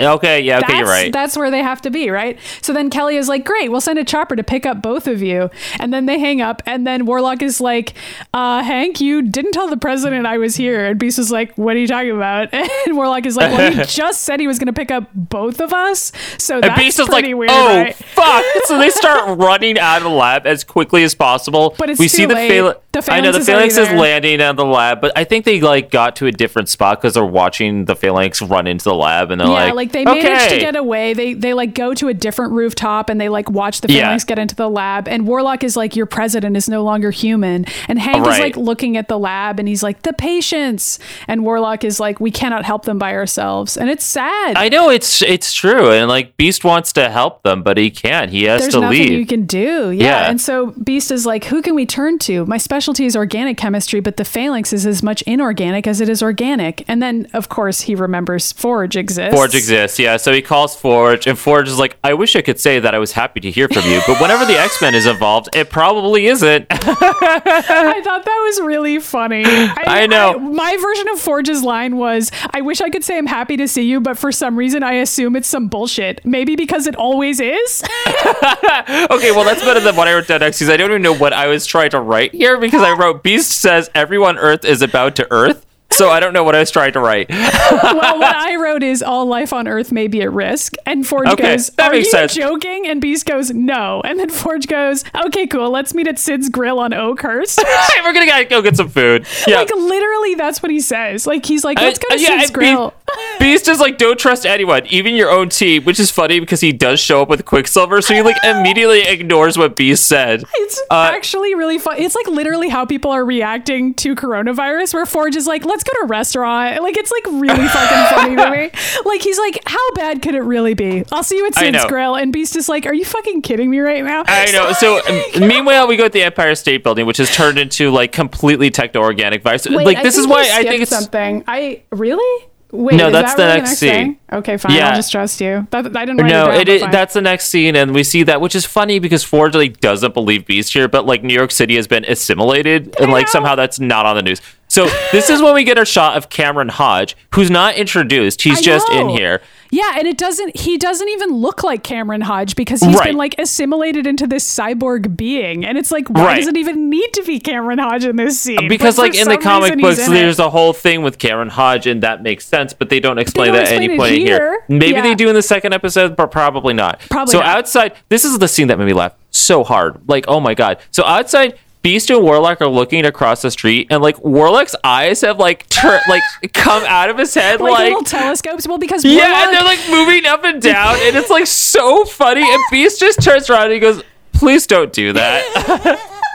Okay, yeah, okay, you're right. That's where they have to be, right? So then Kelly is like, great, we'll send a chopper to pick up both of you. And then they hang up. And then Warlock is like, Hank, you didn't tell the president I was here. And Beast is like, what are you talking about? And Warlock is like, well, he just said he was going to pick up both of us. So that's Beast is pretty like, weird, oh, right? Fuck. So they start running out of the lab as quickly as possible, but it's the Phalanx is landing at the lab, but I think they like got to a different spot because they're watching the Phalanx run into the lab, and they're like they managed to get away. They like go to a different rooftop and they like watch the Phalanx get into the lab, and Warlock is like, your president is no longer human, and Hank is like looking at the lab and he's like, the patients, and Warlock is like, we cannot help them by ourselves, and it's sad. I know, it's true, and like Beast wants to help them, but he can't. He has to leave. There's nothing you can do. Yeah. And so Beast is like, who can we turn to? My specialty is organic chemistry, but the Phalanx is as much inorganic as it is organic. And then, of course, he remembers Forge exists. Forge exists, yeah. So he calls Forge, and Forge is like, I wish I could say that I was happy to hear from you, but whenever the X-Men is involved, it probably isn't. I thought that was really funny. I know. My version of Forge's line was, I wish I could say I'm happy to see you, but for some reason, I assume it's some bullshit. Maybe because it always is? Okay, well, that's better than what I wrote down next, because I don't even know what I was trying to write here, because I wrote Beast says everyone Earth is about to Earth. So I don't know what I was trying to write. Well, what I wrote is all life on Earth may be at risk. And Forge goes, are you joking? And Beast goes, no. And then Forge goes, okay, cool. Let's meet at Sid's Grill on Oakhurst. Hey, we're going to go get some food. Yeah. Like, literally, that's what he says. Like, he's like, let's go to Sid's Grill. Beast is like, don't trust anyone, even your own team, which is funny because he does show up with Quicksilver. So he like immediately ignores what Beast said. It's actually really fun. It's like literally how people are reacting to coronavirus, where Forge is like, let's go to a restaurant. Like, it's like really fucking funny to me. Like, he's like, how bad could it really be? I'll see you at Sid's Grill. And Beast is like, are you fucking kidding me right now? I know. So meanwhile, we go at the Empire State Building, which has turned into like completely techno-organic vibes. Like, this is why I think it's something. Really? Wait, no, that's the next scene. Okay, fine. Yeah. I'll just trust you. I didn't write it down. That's the next scene, and we see that, which is funny because Forge like doesn't believe Beast here, but like New York City has been assimilated, and like somehow that's not on the news. So this is when we get a shot of Cameron Hodge, who's not introduced. He's just in here. Yeah, and he doesn't even look like Cameron Hodge because he's been like assimilated into this cyborg being. And it's like, why does it even need to be Cameron Hodge in this scene? Because like in the comic books, there's a whole thing with Cameron Hodge, and that makes sense, but they don't explain that at any point here. Maybe they do in the second episode, but probably not. Outside, this is the scene that made me laugh so hard. Like, oh my God. So outside, Beast and Warlock are looking across the street, and like Warlock's eyes have like come out of his head like little telescopes. Well, because and they're like moving up and down, and it's like so funny. And Beast just turns around and he goes, "Please don't do that."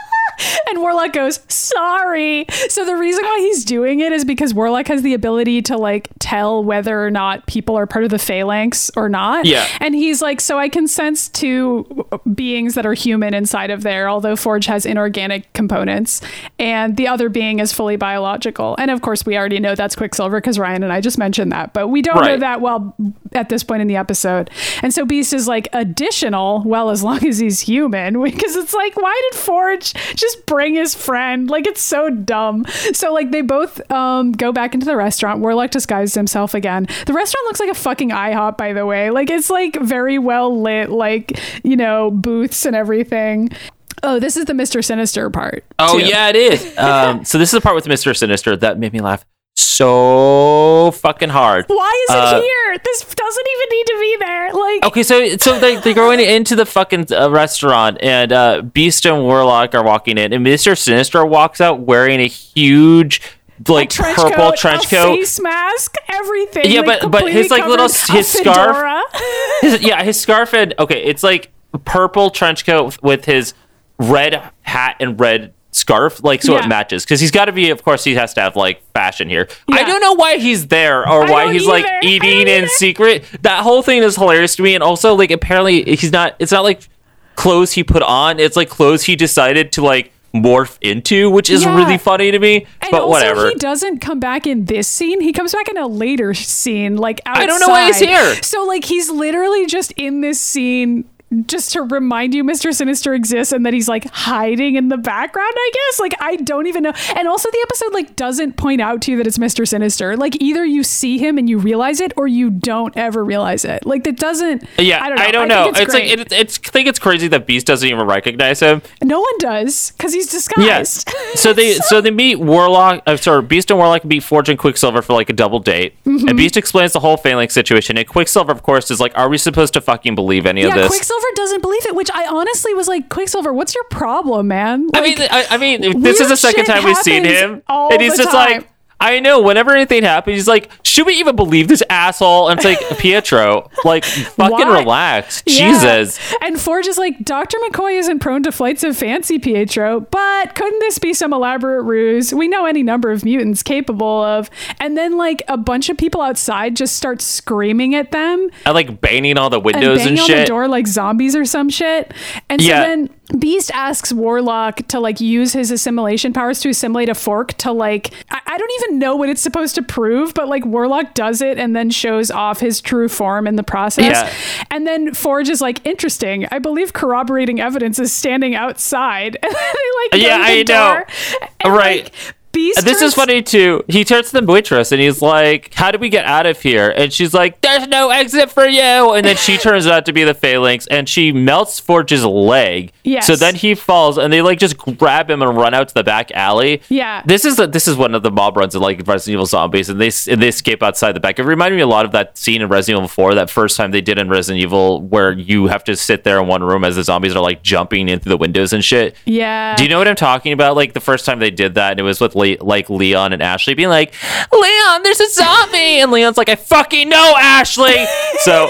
And Warlock goes, sorry. So the reason why he's doing it is because Warlock has the ability to like tell whether or not people are part of the Phalanx or not. Yeah. And he's like, so I can sense two beings that are human inside of there, although Forge has inorganic components. And the other being is fully biological. And of course, we already know that's Quicksilver because Ryan and I just mentioned that. But we don't know that well at this point in the episode. And so Beast is like additional, well, as long as he's human, because it's like, why did Forge just bring his friend? Like, it's so dumb. So like they both go back into the restaurant. Warlock disguised himself again. The restaurant looks like a fucking IHOP, by the way. Like, it's like very well lit, like, you know, booths and everything. Oh, this is the Mr. Sinister part. Oh, too. Yeah, it is. So this is the part with Mr. Sinister that made me laugh so fucking hard. Why is it here? This doesn't even need to be there. Like, okay, so they go into the fucking restaurant, and Beast and Warlock are walking in, and Mr. Sinister walks out wearing a huge, like, purple trench coat, face mask, everything. Yeah, like, but his like little his scarf. His scarf, and it's like purple trench coat with his red hat and red scarf, like, so it matches, because he's got to be, of course he has to have like fashion here. I don't know why he's there, or why he's like eating in secret. That whole thing is hilarious to me. And also, like, apparently it's not like clothes he put on, it's like clothes he decided to like morph into, which is really funny to me. And but also, whatever, he doesn't come back in this scene. He comes back in a later scene, like outside. I don't know why he's here. So like he's literally just in this scene just to remind you Mr. Sinister exists, and that he's like hiding in the background, I guess. Like, I don't even know. And also, the episode like doesn't point out to you that it's Mr. Sinister. Like, either you see him and you realize it, or you don't ever realize it. Like, that doesn't. Yeah, I don't know. I think it's crazy that Beast doesn't even recognize him. No one does, because he's disguised. Yes. So they meet Warlock. I'm sorry, Beast and Warlock meet Forge and Quicksilver for like a double date, and Beast explains the whole Phalanx situation. And Quicksilver, of course, is like, "Are we supposed to fucking believe any of this?" Quicksilver doesn't believe it, which I honestly was like, Quicksilver, what's your problem, man? Like, I mean, this is the second time we've seen him, and he's just like, I know, whenever anything happens, he's like, should we even believe this asshole? And it's like, Pietro, like, fucking relax. Yeah. Jesus. And Forge is like, Dr. McCoy isn't prone to flights of fancy, Pietro, but couldn't this be some elaborate ruse? We know any number of mutants capable of. And then, like, a bunch of people outside just start screaming at them. And, like, banging all the windows and shit. And banging on the door like zombies or some shit. And so then Beast asks Warlock to, like, use his assimilation powers to assimilate a fork to, like, I don't even know what it's supposed to prove, but, like, Warlock does it and then shows off his true form in the process. Yeah. And then Forge is like, interesting, I believe corroborating evidence is standing outside. And they, like, I know. Right. Like, Beast this is funny, too. He turns to the waitress, and he's like, how do we get out of here? And she's like, there's no exit for you. And then she turns out to be the Phalanx, and she melts Forge's leg. Yes. So then he falls, and they, like, just grab him and run out to the back alley. Yeah. This is one of the mob runs in, like, Resident Evil Zombies, and they escape outside the back. It reminded me a lot of that scene in Resident Evil 4, that first time they did in Resident Evil, where you have to sit there in one room as the zombies are, like, jumping in through the windows and shit. Yeah. Do you know what I'm talking about? Like, the first time they did that, and it was with like Leon and Ashley being like, Leon, there's a zombie, and Leon's like, I fucking know, Ashley. So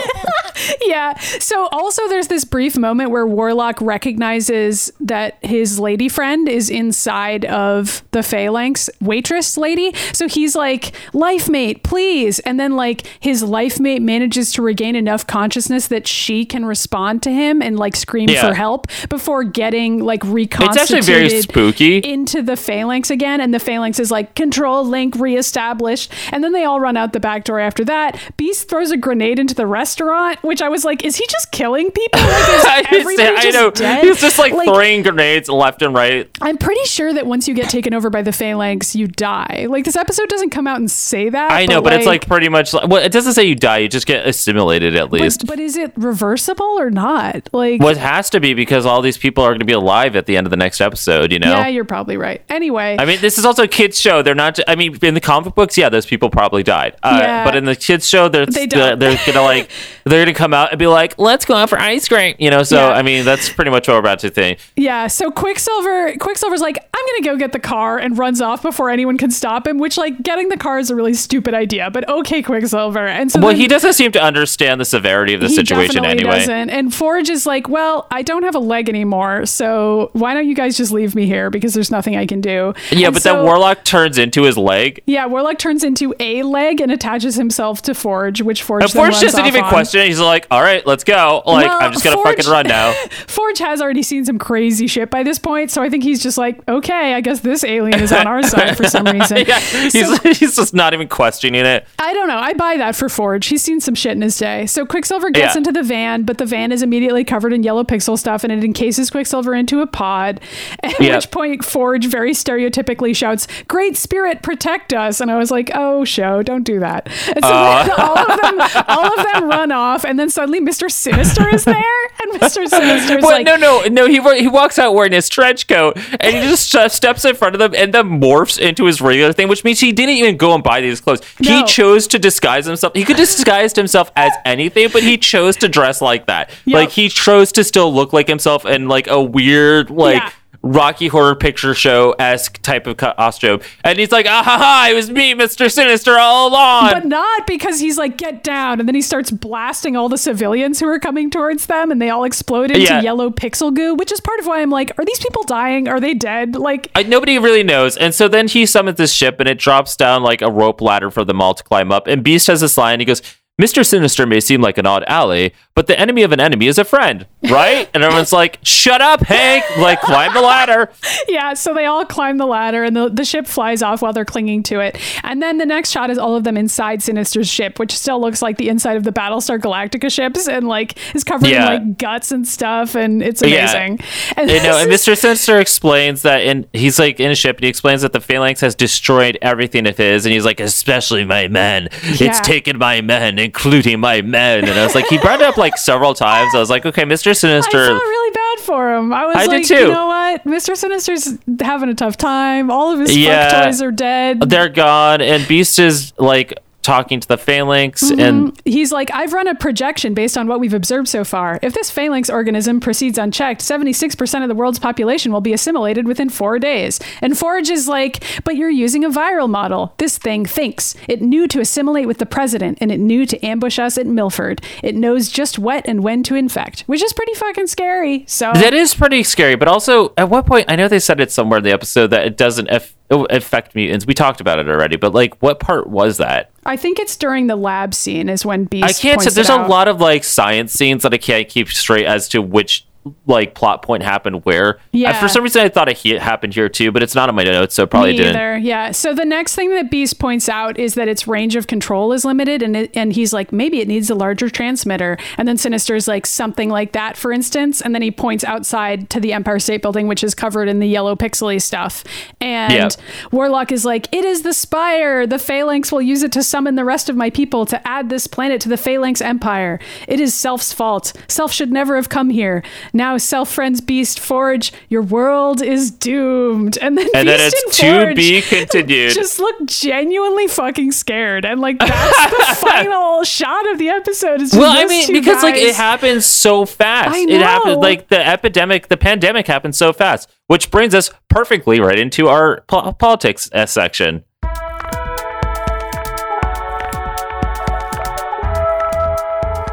yeah. So also, there's this brief moment where Warlock recognizes that his lady friend is inside of the Phalanx waitress lady. So he's like, life mate, please. And then, like, his life mate manages to regain enough consciousness that she can respond to him and, like, scream for help before getting, like, reconstituted. It's actually very spooky. Into the Phalanx again, and the Phalanx is like, control link reestablished. And then they all run out the back door after that. Beast throws a grenade into the restaurant, which I was like, is he just killing people? Like, I know. Dead? He's just like throwing grenades left and right. I'm pretty sure that once you get taken over by the Phalanx, you die. Like, this episode doesn't come out and say that. I know, but like, it's like pretty much like, well, it doesn't say you die. You just get assimilated at least. But is it reversible or not? Like, well, it has to be, because all these people are going to be alive at the end of the next episode, you know? Yeah, you're probably right. Anyway. I mean, this is also a kids show. They're not. I mean, in the comic books, yeah, those people probably died. But in the kids show, they're gonna going to come out and be like, let's go out for ice cream, you know? So, yeah. I mean, that's pretty much what we're about to think. Yeah. So Quicksilver's like, I'm going to go get the car, and runs off before anyone can stop him, which, like, getting the car is a really stupid idea, but okay, Quicksilver. And so, well, then, he doesn't seem to understand the severity of the situation anyway. Doesn't. And Forge is like, well, I don't have a leg anymore, so why don't you guys just leave me here, because there's nothing I can do. Yeah. And but so, then Warlock turns into his leg. Yeah. Warlock turns into a leg and attaches himself to Forge, which Forge doesn't even question it. He's like, all right, let's go. Like, well, I'm just going to fucking run now. Forge has already seen some crazy shit by this point, so I think he's just like, okay, I guess this alien is on our side for some reason. Yeah, he's just not even questioning it. I don't know. I buy that for Forge. He's seen some shit in his day. So Quicksilver gets into the van, but the van is immediately covered in yellow pixel stuff, and it encases Quicksilver into a pod, at which point Forge very stereotypically shouts, "Great Spirit, protect us." And I was like, oh, show, don't do that. And so all of them run off, and then suddenly Mr. Sinister is there, and Mr. Sinister's like... No, he walks out wearing his trench coat, and he just steps in front of them, and then morphs into his regular thing, which means he didn't even go and buy these clothes. No. He chose to disguise himself. He could disguise himself as anything, but he chose to dress like that. Yep. Like, he chose to still look like himself in, like, a weird, like... Yeah. Rocky Horror Picture Show-esque type of costume. And he's like, it was me, Mr. Sinister, all along. But not, because he's like, get down. And then he starts blasting all the civilians who are coming towards them, and they all explode into yellow pixel goo, which is part of why I'm like, are these people dying? Are they dead? Like, nobody really knows. And so then he summons this ship, and it drops down like a rope ladder for them all to climb up. And Beast has this line. He goes, Mr. Sinister may seem like an odd ally, but the enemy of an enemy is a friend, right? And everyone's like, shut up, Hank! Like, climb the ladder! Yeah, so they all climb the ladder, and the ship flies off while they're clinging to it. And then the next shot is all of them inside Sinister's ship, which still looks like the inside of the Battlestar Galactica ships, and, like, is covered in, like, guts and stuff, and it's amazing. Yeah. And, Mr. Sinister explains that, he's, like, in a ship, and he explains that the Phalanx has destroyed everything of his, and he's like, especially my men. Yeah. It's taken my men, including my men. And I was like, he brought it up like several times. I was like, okay, Mr. Sinister. I felt really bad for him. I was like, you know what? Mr. Sinister's having a tough time. All of his fuck toys are dead. They're gone. And Beast is like talking to the Phalanx, and he's like, I've run a projection based on what we've observed so far. If this Phalanx organism proceeds unchecked, 76% of the world's population will be assimilated within 4 days. And Forge is like, but you're using a viral model. This thing thinks. It knew to assimilate with the president, and it knew to ambush us at Milford. It knows just what and when to infect, which is pretty fucking scary. So that is pretty scary. But also, at what point, I know they said it somewhere in the episode that it doesn't affect mutants. We talked about it already, but like, what part was that? I think it's during the lab scene is when Beast there's a lot of like science scenes that I can't keep straight as to which like plot point happened where. Yeah. For some reason I thought it happened here too, but it's not in my notes, so probably didn't. Yeah. So the next thing that Beast points out is that its range of control is limited, and he's like, maybe it needs a larger transmitter. And then Sinister is like, something like that, for instance. And then he points outside to the Empire State Building, which is covered in the yellow pixely stuff. And Warlock is like, it is the spire. The Phalanx will use it to summon the rest of my people to add this planet to the Phalanx Empire. It is Self's fault. Self should never have come here. Now, Self, friends, Beast, Forge, your world is doomed. And then Beast it's and Forge to be continued. Just look genuinely fucking scared. And like, that's the final shot of the episode. Is just because guys. Like, it happens so fast. I know. It happened, like, the pandemic happened so fast, which brings us perfectly right into our politics section.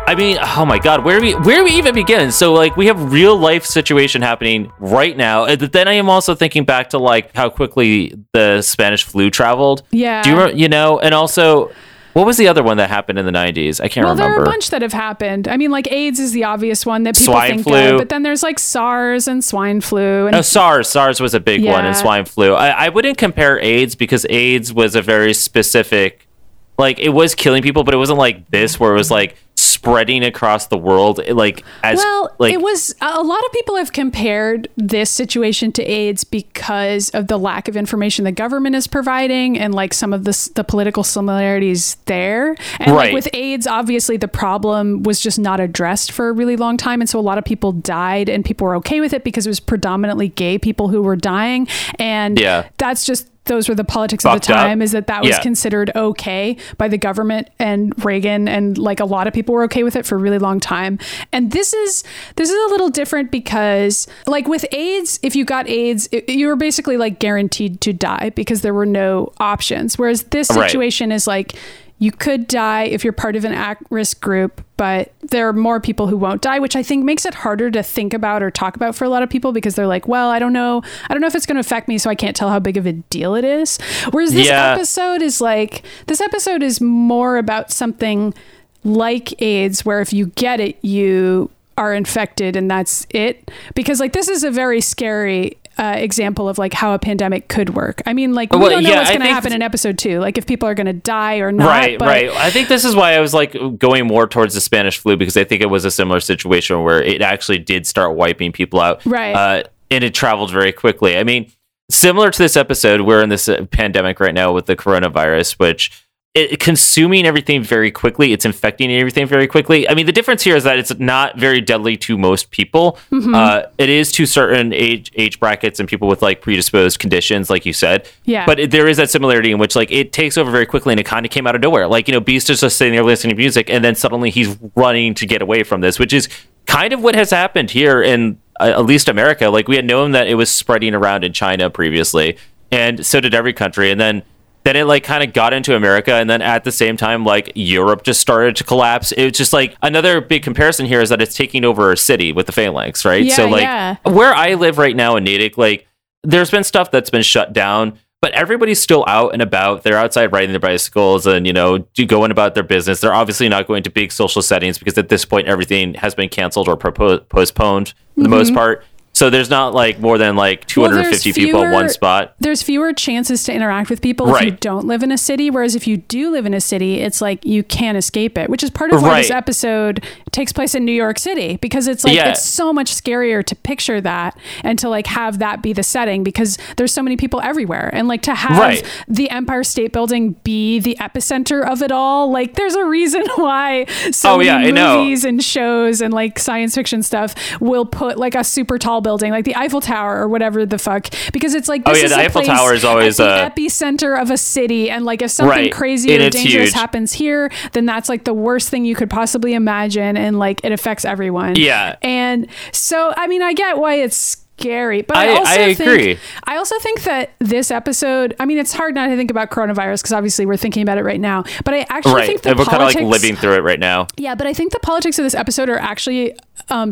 I mean, oh my God, where do we even begin? So like, we have real life situation happening right now. And then I am also thinking back to like how quickly the Spanish flu traveled. Yeah. Do you remember, and also, what was the other one that happened in the 90s? I can't remember. There are a bunch that have happened. I mean, like, AIDS is the obvious one that people think of, but then there's like SARS and swine flu. And SARS. SARS was a big one, and swine flu. I wouldn't compare AIDS, because AIDS was a very specific, like, it was killing people, but it wasn't like this where it was like spreading across the world it was. A lot of people have compared this situation to AIDS because of the lack of information the government is providing, and like some of the political similarities there. And like with AIDS, obviously the problem was just not addressed for a really long time, and so a lot of people died, and people were okay with it because it was predominantly gay people who were dying, and that's just those were the politics of the time, is that was considered okay by the government and Reagan, and like a lot of people were okay with it for a really long time. And this is a little different because like with AIDS, if you got AIDS, you were basically like guaranteed to die because there were no options. Whereas this situation is like, you could die if you're part of an at-risk group, but there are more people who won't die, which I think makes it harder to think about or talk about for a lot of people because they're like, well, I don't know if it's going to affect me, so I can't tell how big of a deal it is. Whereas this episode is like, this episode is more about something like AIDS, where if you get it, you are infected and that's it. Because like, this is a very scary example of like how a pandemic could work. I mean, like, we don't know what's going to happen in episode 2, like if people are going to die or not. Right. I think this is why I was like going more towards the Spanish flu, because I think it was a similar situation where it actually did start wiping people out. Right. And it traveled very quickly. I mean, similar to this episode, we're in this pandemic right now with the coronavirus, which it consuming everything very quickly. It's infecting everything very quickly. I mean, the difference here is that it's not very deadly to most people. Mm-hmm. It is to certain age brackets and people with like predisposed conditions, like you said. Yeah. But there is that similarity in which like it takes over very quickly, and it kind of came out of nowhere. Like, you know, Beast is just sitting there listening to music, and then suddenly he's running to get away from this, which is kind of what has happened here in at least America. Like, we had known that it was spreading around in China previously, and so did every country. And then it like kind of got into America, and then at the same time, like, Europe just started to collapse. It's just like another big comparison here is that it's taking over a city with the Phalanx, right? Yeah, so like where I live right now in Natick, like there's been stuff that's been shut down, but everybody's still out and about. They're outside riding their bicycles and, you know, going about their business. They're obviously not going to big social settings because at this point everything has been canceled or postponed for the most part. So there's not like more than like 250 people in one spot. There's fewer chances to interact with people if you don't live in a city. Whereas if you do live in a city, it's like you can't escape it, which is part of why this episode takes place in New York City, because it's like it's so much scarier to picture that and to like have that be the setting, because there's so many people everywhere, and like to have the Empire State Building be the epicenter of it all. Like, there's a reason why so many movies and shows and like science fiction stuff will put like a super tall building like the Eiffel Tower or whatever the fuck, because it's like the Eiffel Tower is always the epicenter of a city, and like if something crazy or dangerous happens here, then that's like the worst thing you could possibly imagine, and like it affects everyone. And so I mean, I get why it's scary, but I also think that this episode, I mean, it's hard not to think about coronavirus because obviously we're thinking about it right now, but I actually think that we're kind of like living through it right now. Yeah, but I think the politics of this episode are actually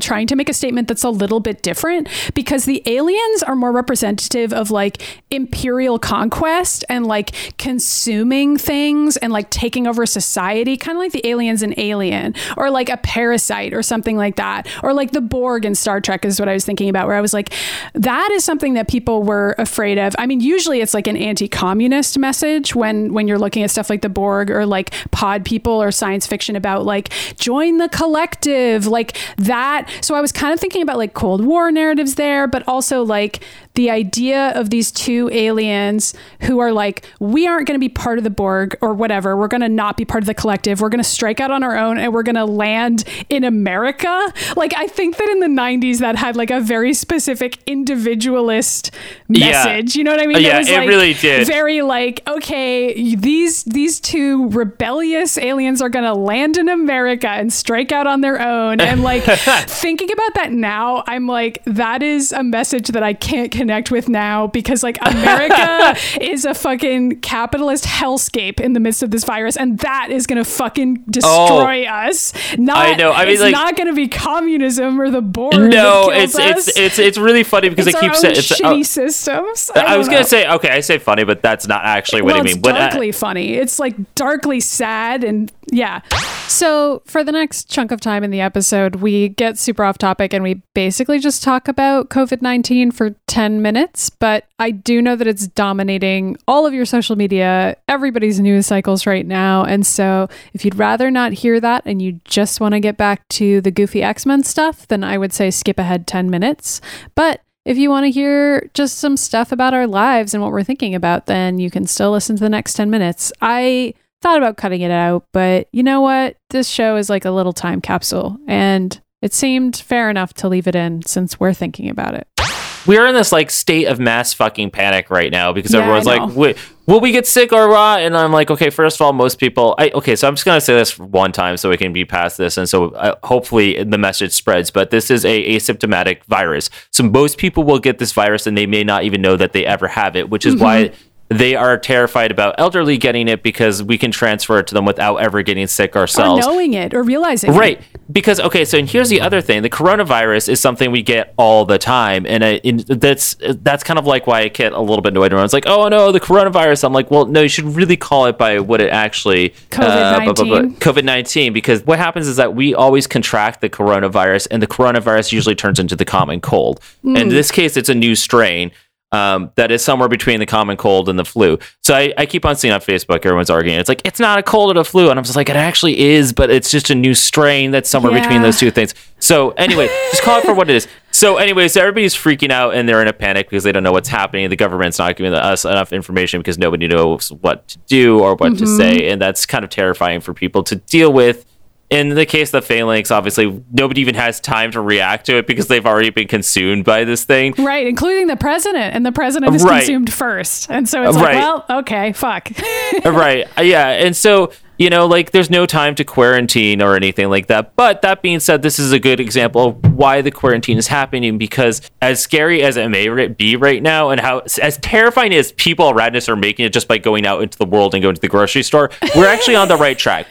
trying to make a statement that's a little bit different, because the aliens are more representative of like imperial conquest and like consuming things and like taking over society, kind of like the aliens in Alien, or like a parasite or something like that, or like the Borg in Star Trek is what I was thinking about, where I was like, that is something that people were afraid of. I mean, usually it's like an anti-communist message when you're looking at stuff like the Borg or like pod people or science fiction about like join the collective, like that. So I was kind of thinking about like Cold War narratives there, but also like the idea of these two aliens who are like, we aren't going to be part of the Borg or whatever. We're going to not be part of the collective. We're going to strike out on our own, and we're going to land in America. Like, I think that in the 90s that had like a very specific individualist message. You know what I mean? Yeah, it really did. Very like, okay, these two rebellious aliens are going to land in America and strike out on their own. And like thinking about that now, I'm like, that is a message that I can't connect with now, because like America is a fucking capitalist hellscape in the midst of this virus, and that is going to fucking destroy us. It's like, not going to be communism or the Borg. No, it's really funny, because it keeps saying it's shitty systems. I was going to say, okay, I say funny, but that's not actually what I mean. It's darkly funny. It's like darkly sad, and yeah. So for the next chunk of time in the episode, we get super off topic and we basically just talk about COVID-19 for 10 minutes. But I do know that it's dominating all of your social media, everybody's news cycles right now. And so if you'd rather not hear that and you just want to get back to the goofy X-Men stuff, then I would say skip ahead 10 minutes. But if you want to hear just some stuff about our lives and what we're thinking about, then you can still listen to the next 10 minutes. I thought about cutting it out, but you know what? This show is like a little time capsule, and it seemed fair enough to leave it in since we're thinking about it. we're in this like state of mass fucking panic right now because everyone's like, wait, will we get sick or what? And I'm like, okay, first of all, most people, so I'm just going to say this one time so we can be past this. And so hopefully the message spreads, but this is a asymptomatic virus. So most people will get this virus and they may not even know that they ever have it, which is why they are terrified about elderly getting it, because we can transfer it to them without ever getting sick ourselves. Or knowing it or realizing it. Because, okay, so and here's the other thing. The coronavirus is something we get all the time. And that's kind of like why I get a little bit annoyed when I was like, oh, no, the coronavirus. I'm like, well, no, you should really call it by what it actually... COVID-19. COVID-19, because what happens is that we always contract the coronavirus, and the coronavirus usually turns into the common cold. And in this case, it's a new strain. That is somewhere between the common cold and the flu. So I keep on seeing on Facebook, everyone's arguing. It's like, it's not a cold or a flu. And I'm just like, it actually is, but it's just a new strain that's somewhere between those two things. So anyway, just call it for what it is. So anyway, so everybody's freaking out and they're in a panic because they don't know what's happening. The government's not giving us enough information because nobody knows what to do or what to say. And that's kind of terrifying for people to deal with. In the case of the Phalanx, obviously, nobody even has time to react to it because they've already been consumed by this thing. Right, including the president. And the president is consumed first. And so it's like, well, okay, fuck. And so, you know, like, there's no time to quarantine or anything like that. But that being said, this is a good example of why the quarantine is happening, because as scary as it may be right now and how as terrifying as people around us are making it just by going out into the world and going to the grocery store, we're actually on the right track.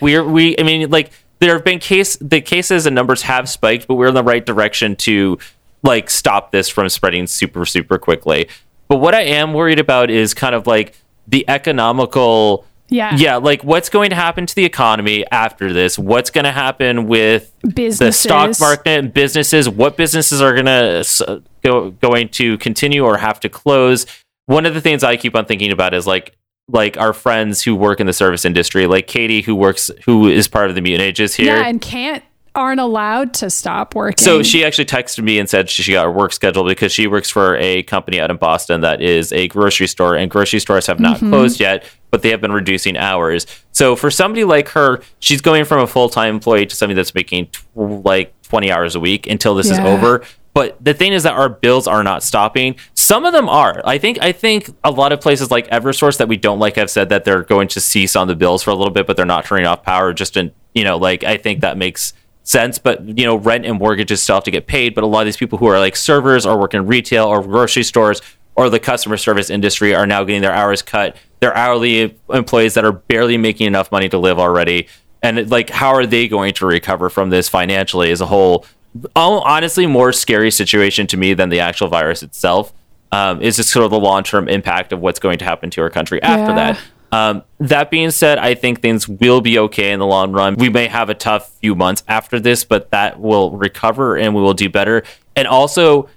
There have been the cases and numbers have spiked, but we're in the right direction to like stop this from spreading super, super quickly. But what I am worried about is kind of like the economical. Like what's going to happen to the economy after this? What's going to happen with businesses, the stock market and businesses? What businesses are going to continue or have to close? One of the things I keep on thinking about is like our friends who work in the service industry, like Katie, who is part of the Mutant Ages here. Yeah, and aren't allowed to stop working. So she actually texted me and said she got her work schedule because she works for a company out in Boston that is a grocery store, and grocery stores have not closed yet, but they have been reducing hours. So for somebody like her, she's going from a full-time employee to somebody that's making like 20 hours a week until this is over. But the thing is that our bills are not stopping. Some of them are. I think a lot of places like Eversource that we don't like have said that they're going to cease on the bills for a little bit, but they're not turning off power. Just in, you know, like I think that makes sense. But you know, rent and mortgages still have to get paid. But a lot of these people who are like servers or work in retail or grocery stores or the customer service industry are now getting their hours cut. They're hourly employees that are barely making enough money to live already, and like how are they going to recover from this financially as a whole? Honestly, more scary situation to me than the actual virus itself is just sort of the long-term impact of what's going to happen to our country after that. That being said, I think things will be okay in the long run. We may have a tough few months after this, but that will recover and we will do better. And also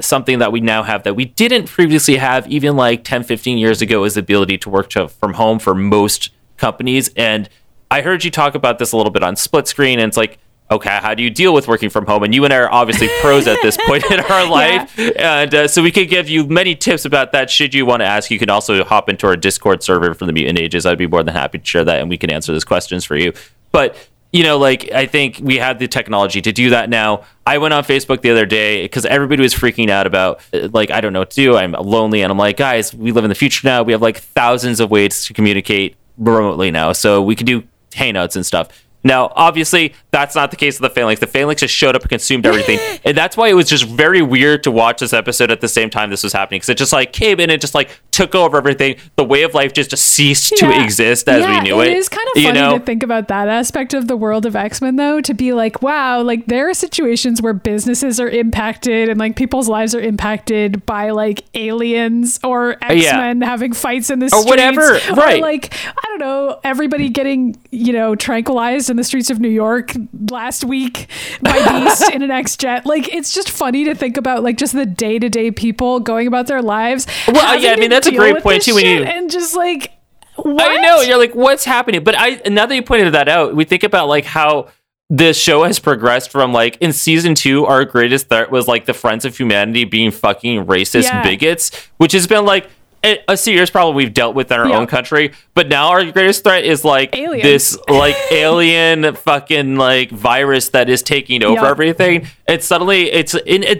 something that we now have that we didn't previously have even like 10, 15 years ago is the ability to work from home for most companies. And I heard you talk about this a little bit on Split Screen, and it's like, okay, how do you deal with working from home? And you and I are obviously pros at this point in our life. And so we could give you many tips about that. Should you want to ask, you can also hop into our Discord server for the Mutant Ages. I'd be more than happy to share that, and we can answer those questions for you. But, you know, like, I think we have the technology to do that now. I went on Facebook the other day because everybody was freaking out about, like, I don't know what to do. I'm lonely. And I'm like, guys, we live in the future now. We have, like, thousands of ways to communicate remotely now. So we can do Hangouts and stuff. Now, obviously, that's not the case of the Phalanx. The Phalanx just showed up and consumed everything. And that's why it was just very weird to watch this episode at the same time this was happening. Because it just, like, came in and just, like, took over everything. The way of life just ceased to exist as we knew it. It is kind of funny to think about that aspect of the world of X-Men, though, to be like, wow, like, there are situations where businesses are impacted and, like, people's lives are impacted by, like, aliens or X-Men having fights in the streets. Or whatever, right. Or, like, I don't know, everybody getting, you know, tranquilized in the streets of New York last week by Beast in an X-Jet. Like, it's just funny to think about, like, just the day-to-day people going about their lives. Well, yeah, I mean, that's a great point too. And just like, what? I know, you're like, what's happening? But now that you pointed that out, we think about like how this show has progressed from like in season 2, our greatest threat was like the Friends of Humanity being fucking racist bigots, which has been like, a serious problem we've dealt with in our own country, but now our greatest threat is like aliens. This like alien fucking like virus that is taking over everything. And suddenly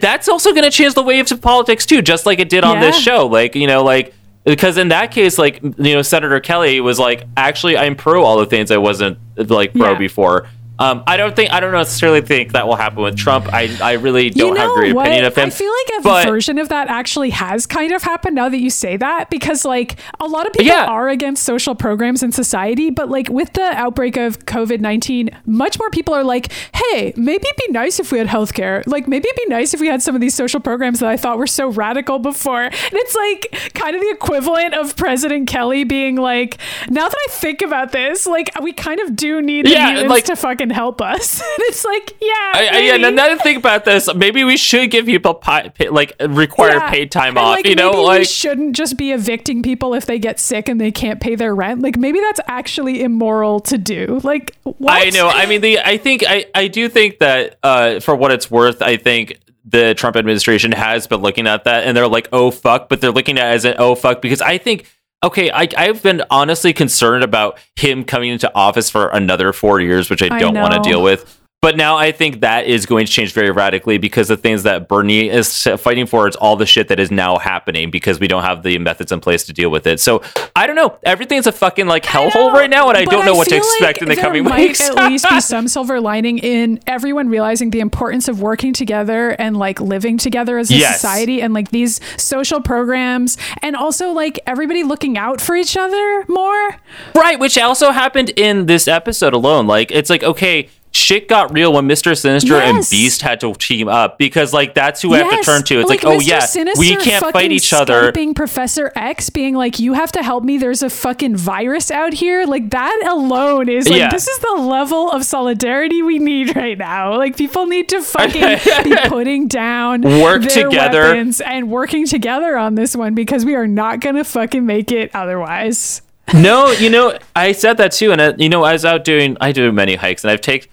that's also going to change the waves of politics too, just like it did on this show. Like, you know, like, because in that case, like, you know, Senator Kelly was like, actually, I'm pro all the things I wasn't like pro before. I don't necessarily think that will happen with Trump. I really don't have a great opinion of him. I feel like version of that actually has kind of happened, now that you say that, because like a lot of people are against social programs in society, but like with the outbreak of COVID-19, much more people are like, hey, maybe it'd be nice if we had healthcare. Like maybe it'd be nice if we had some of these social programs that I thought were so radical before. And it's like kind of the equivalent of President Kelly being like, now that I think about this, like we kind of do need the mutants to fucking help us. And it's like, and now to think about this, maybe we should give people paid time off, like, you know, like we shouldn't just be evicting people if they get sick and they can't pay their rent. Like maybe that's actually immoral to do. Like what? I know. I mean, I do think that for what it's worth, I think the Trump administration has been looking at that and they're like, oh fuck, but they're looking at it as an oh fuck, because I think I've been honestly concerned about him coming into office for another 4 years, which I don't want to deal with. But now I think that is going to change very radically, because the things that Bernie is fighting for, it's all the shit that is now happening because we don't have the methods in place to deal with it. So I don't know. Everything's a fucking like hellhole right now, and I don't know what to expect in the coming weeks. There might at least be some silver lining in everyone realizing the importance of working together and like living together as a society, and like these social programs, and also like everybody looking out for each other more. Right, which also happened in this episode alone. Like it's like, okay, shit got real when Mr. Sinister and Beast had to team up, because like that's who I have to turn to. It's like Sinister, we can't fight each other. Professor X being like, you have to help me, there's a fucking virus out here. Like that alone is like, this is the level of solidarity we need right now. Like people need to fucking be putting down weapons and working together on this one, because we are not gonna fucking make it otherwise. No, you know, I said that too, and you know, I was out doing, I do many hikes, and I have taken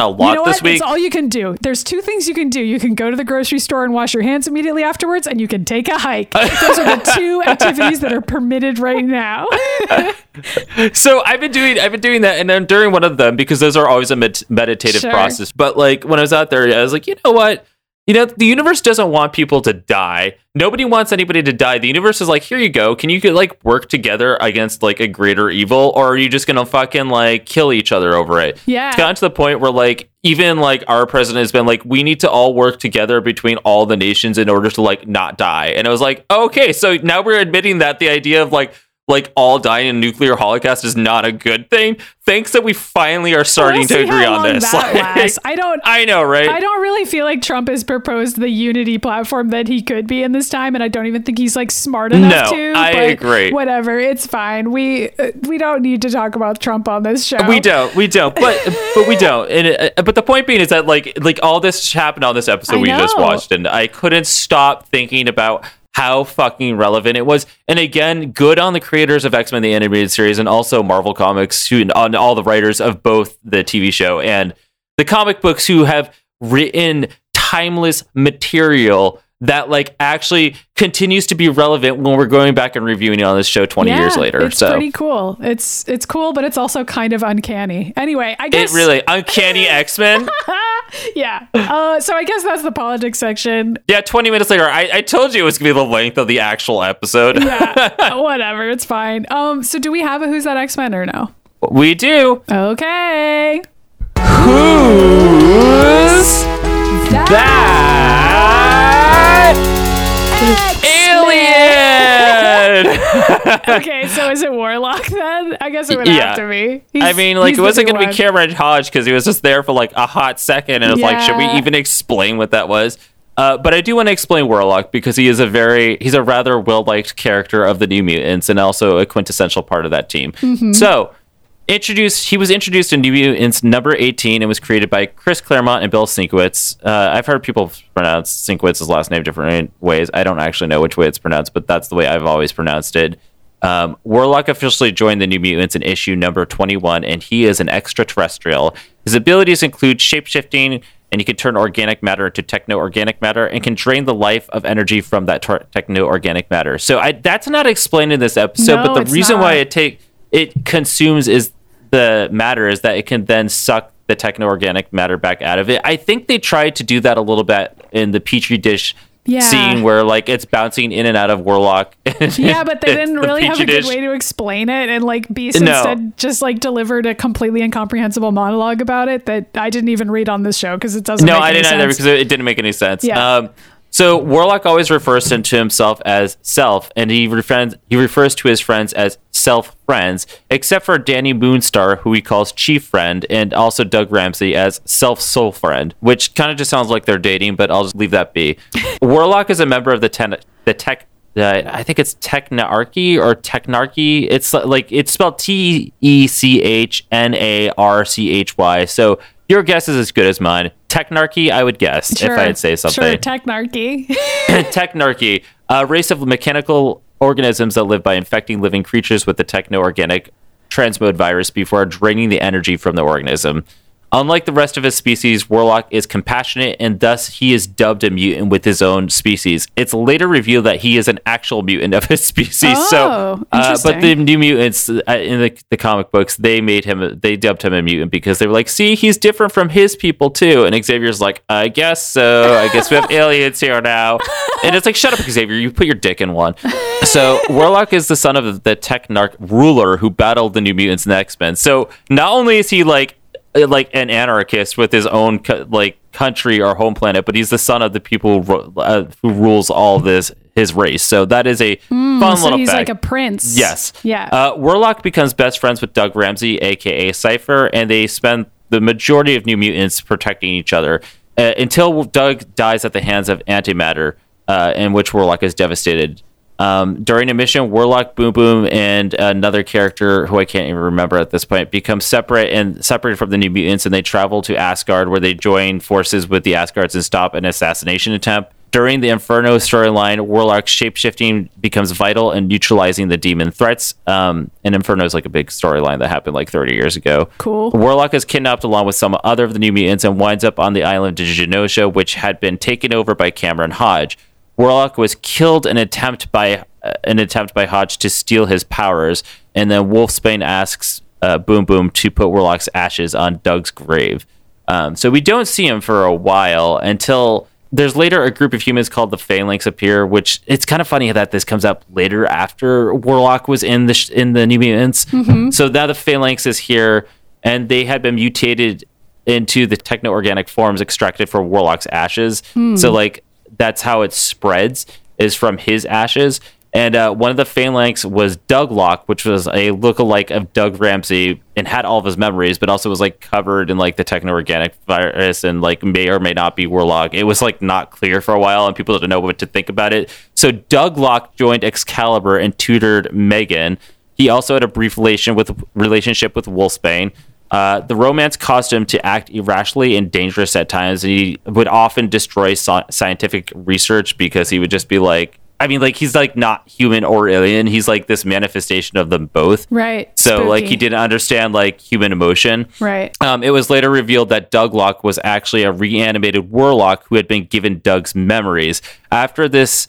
a lot, you know, this week. That's all you can do. There's two things you can do. You can go to the grocery store and wash your hands immediately afterwards, and you can take a hike. Those are the two activities that are permitted right now. So I've been doing that, and then during one of them, because those are always a meditative process. But like when I was out there, I was like, you know what? You know, the universe doesn't want people to die. Nobody wants anybody to die. The universe is like, here you go. Can you like work together against like a greater evil, or are you just going to fucking like kill each other over it? Yeah. It's gotten to the point where like even like our president has been like, we need to all work together between all the nations in order to like not die. And I was like, okay, so now we're admitting that the idea of like all dying in nuclear holocaust is not a good thing. Thanks that we finally are starting to agree on this. Like, I know, right? I don't really feel like Trump has proposed the unity platform that he could be in this time, and I don't even think he's like smart enough to. No, I agree. Whatever, it's fine. We don't need to talk about Trump on this show. We don't. But we don't. And but the point being is that like all this happened on this episode we just watched, and I couldn't stop thinking about how fucking relevant it was. And again, good on the creators of X-Men: The Animated Series, and also Marvel Comics, who, on all the writers of both the TV show and the comic books, who have written timeless material that like actually continues to be relevant when we're going back and reviewing it on this show 20 years later. It's pretty cool. It's cool, but it's also kind of uncanny. Anyway, I guess it really uncanny X-Men. Yeah. So I guess that's the politics section. Yeah. 20 minutes later, I told you it was gonna be the length of the actual episode. Yeah. Whatever. It's fine. So do we have a Who's That X-Men or no? We do. Okay. Who's that alien? Okay, so is it Warlock then? I guess it would have to be. I mean, like, it wasn't going to be Cameron Hodge, because he was just there for like a hot second, and it's like, should we even explain what that was? But I do want to explain Warlock, because he is he's a rather well-liked character of the New Mutants, and also a quintessential part of that team. Mm-hmm. So he was introduced in New Mutants number 18, and was created by Chris Claremont and Bill Sienkiewicz. I've heard people pronounce Sienkiewicz's last name different ways. I don't actually know which way it's pronounced, but that's the way I've always pronounced it. Warlock officially joined the New Mutants in issue number 21, and he is an extraterrestrial. His abilities include shapeshifting, and he can turn organic matter into techno-organic matter and can drain the life of energy from that techno-organic matter. So that's not explained in this episode, no, but the reason why it consumes is the matter is that it can then suck the techno-organic matter back out of it. I think they tried to do that a little bit in the Petri dish scene where like it's bouncing in and out of Warlock. Yeah, but they didn't really have a good way to explain it, and like Beast instead just like delivered a completely incomprehensible monologue about it that I didn't even read on this show because it doesn't make any sense. No, I didn't either because it didn't make any sense. Yeah. So Warlock always refers to himself as self, and he refers to his friends as self-friends, except for Danny Moonstar, who he calls Chief Friend, and also Doug Ramsey as Self-Soul Friend, which kind of just sounds like they're dating, but I'll just leave that be. Warlock is a member of I think it's Technarchy or Technarchy. It's like it's spelled Technarchy. So your guess is as good as mine. Technarchy, I would guess, if I'd say something. Sure, Technarchy. Technarchy, a race of mechanical organisms that live by infecting living creatures with the techno-organic transmode virus before draining the energy from the organism. Unlike the rest of his species, Warlock is compassionate, and thus he is dubbed a mutant with his own species. It's later revealed that he is an actual mutant of his species. But the New Mutants in the comic books, they dubbed him a mutant because they were like, see, he's different from his people too. And Xavier's like, I guess so. I guess we have aliens here now. And it's like, shut up, Xavier. You put your dick in one. So Warlock is the son of the Technarch ruler who battled the New Mutants and the X-Men. So not only is he like an anarchist with his own country or home planet, but he's the son of the people who rules all this, his race. So that is a fun little he's fact. Like a prince. Yes. Yeah. Warlock becomes best friends with Doug Ramsey, aka Cypher, and they spend the majority of New Mutants protecting each other until Doug dies at the hands of antimatter, in which Warlock is devastated. During a mission, Warlock, Boom Boom, and another character who I can't even remember at this point become separated from the New Mutants, and they travel to Asgard, where they join forces with the Asgards and stop an assassination attempt. During the Inferno storyline, Warlock's shapeshifting becomes vital in neutralizing the demon threats. And Inferno is like a big storyline that happened like 30 years ago. Cool. Warlock is kidnapped along with some other of the New Mutants and winds up on the island of Genosha, which had been taken over by Cameron Hodge. Warlock was killed in an attempt by Hodge to steal his powers, and then Wolfsbane asks Boom Boom to put Warlock's ashes on Doug's grave. So we don't see him for a while until there's later a group of humans called the Phalanx appear, which it's kind of funny that this comes up later after Warlock was in the New Mutants. Mm-hmm. So now the Phalanx is here, and they had been mutated into the techno-organic forms extracted from Warlock's ashes. Mm. So that's how it spreads, is from his ashes. And one of the Phalanx was Douglock, which was a lookalike of Doug Ramsey and had all of his memories, but also was covered in the techno-organic virus and may or may not be Warlock. It was not clear for a while, and people didn't know what to think about it. So Douglock joined Excalibur and tutored Megan. He also had a brief relationship with Wolfsbane. The romance caused him to act irrationally and dangerous at times, and he would often destroy scientific research because he would just be he's not human or alien. He's this manifestation of them both. Right. So spooky. He didn't understand human emotion. Right. It was later revealed that Douglock was actually a reanimated Warlock who had been given Doug's memories. After this,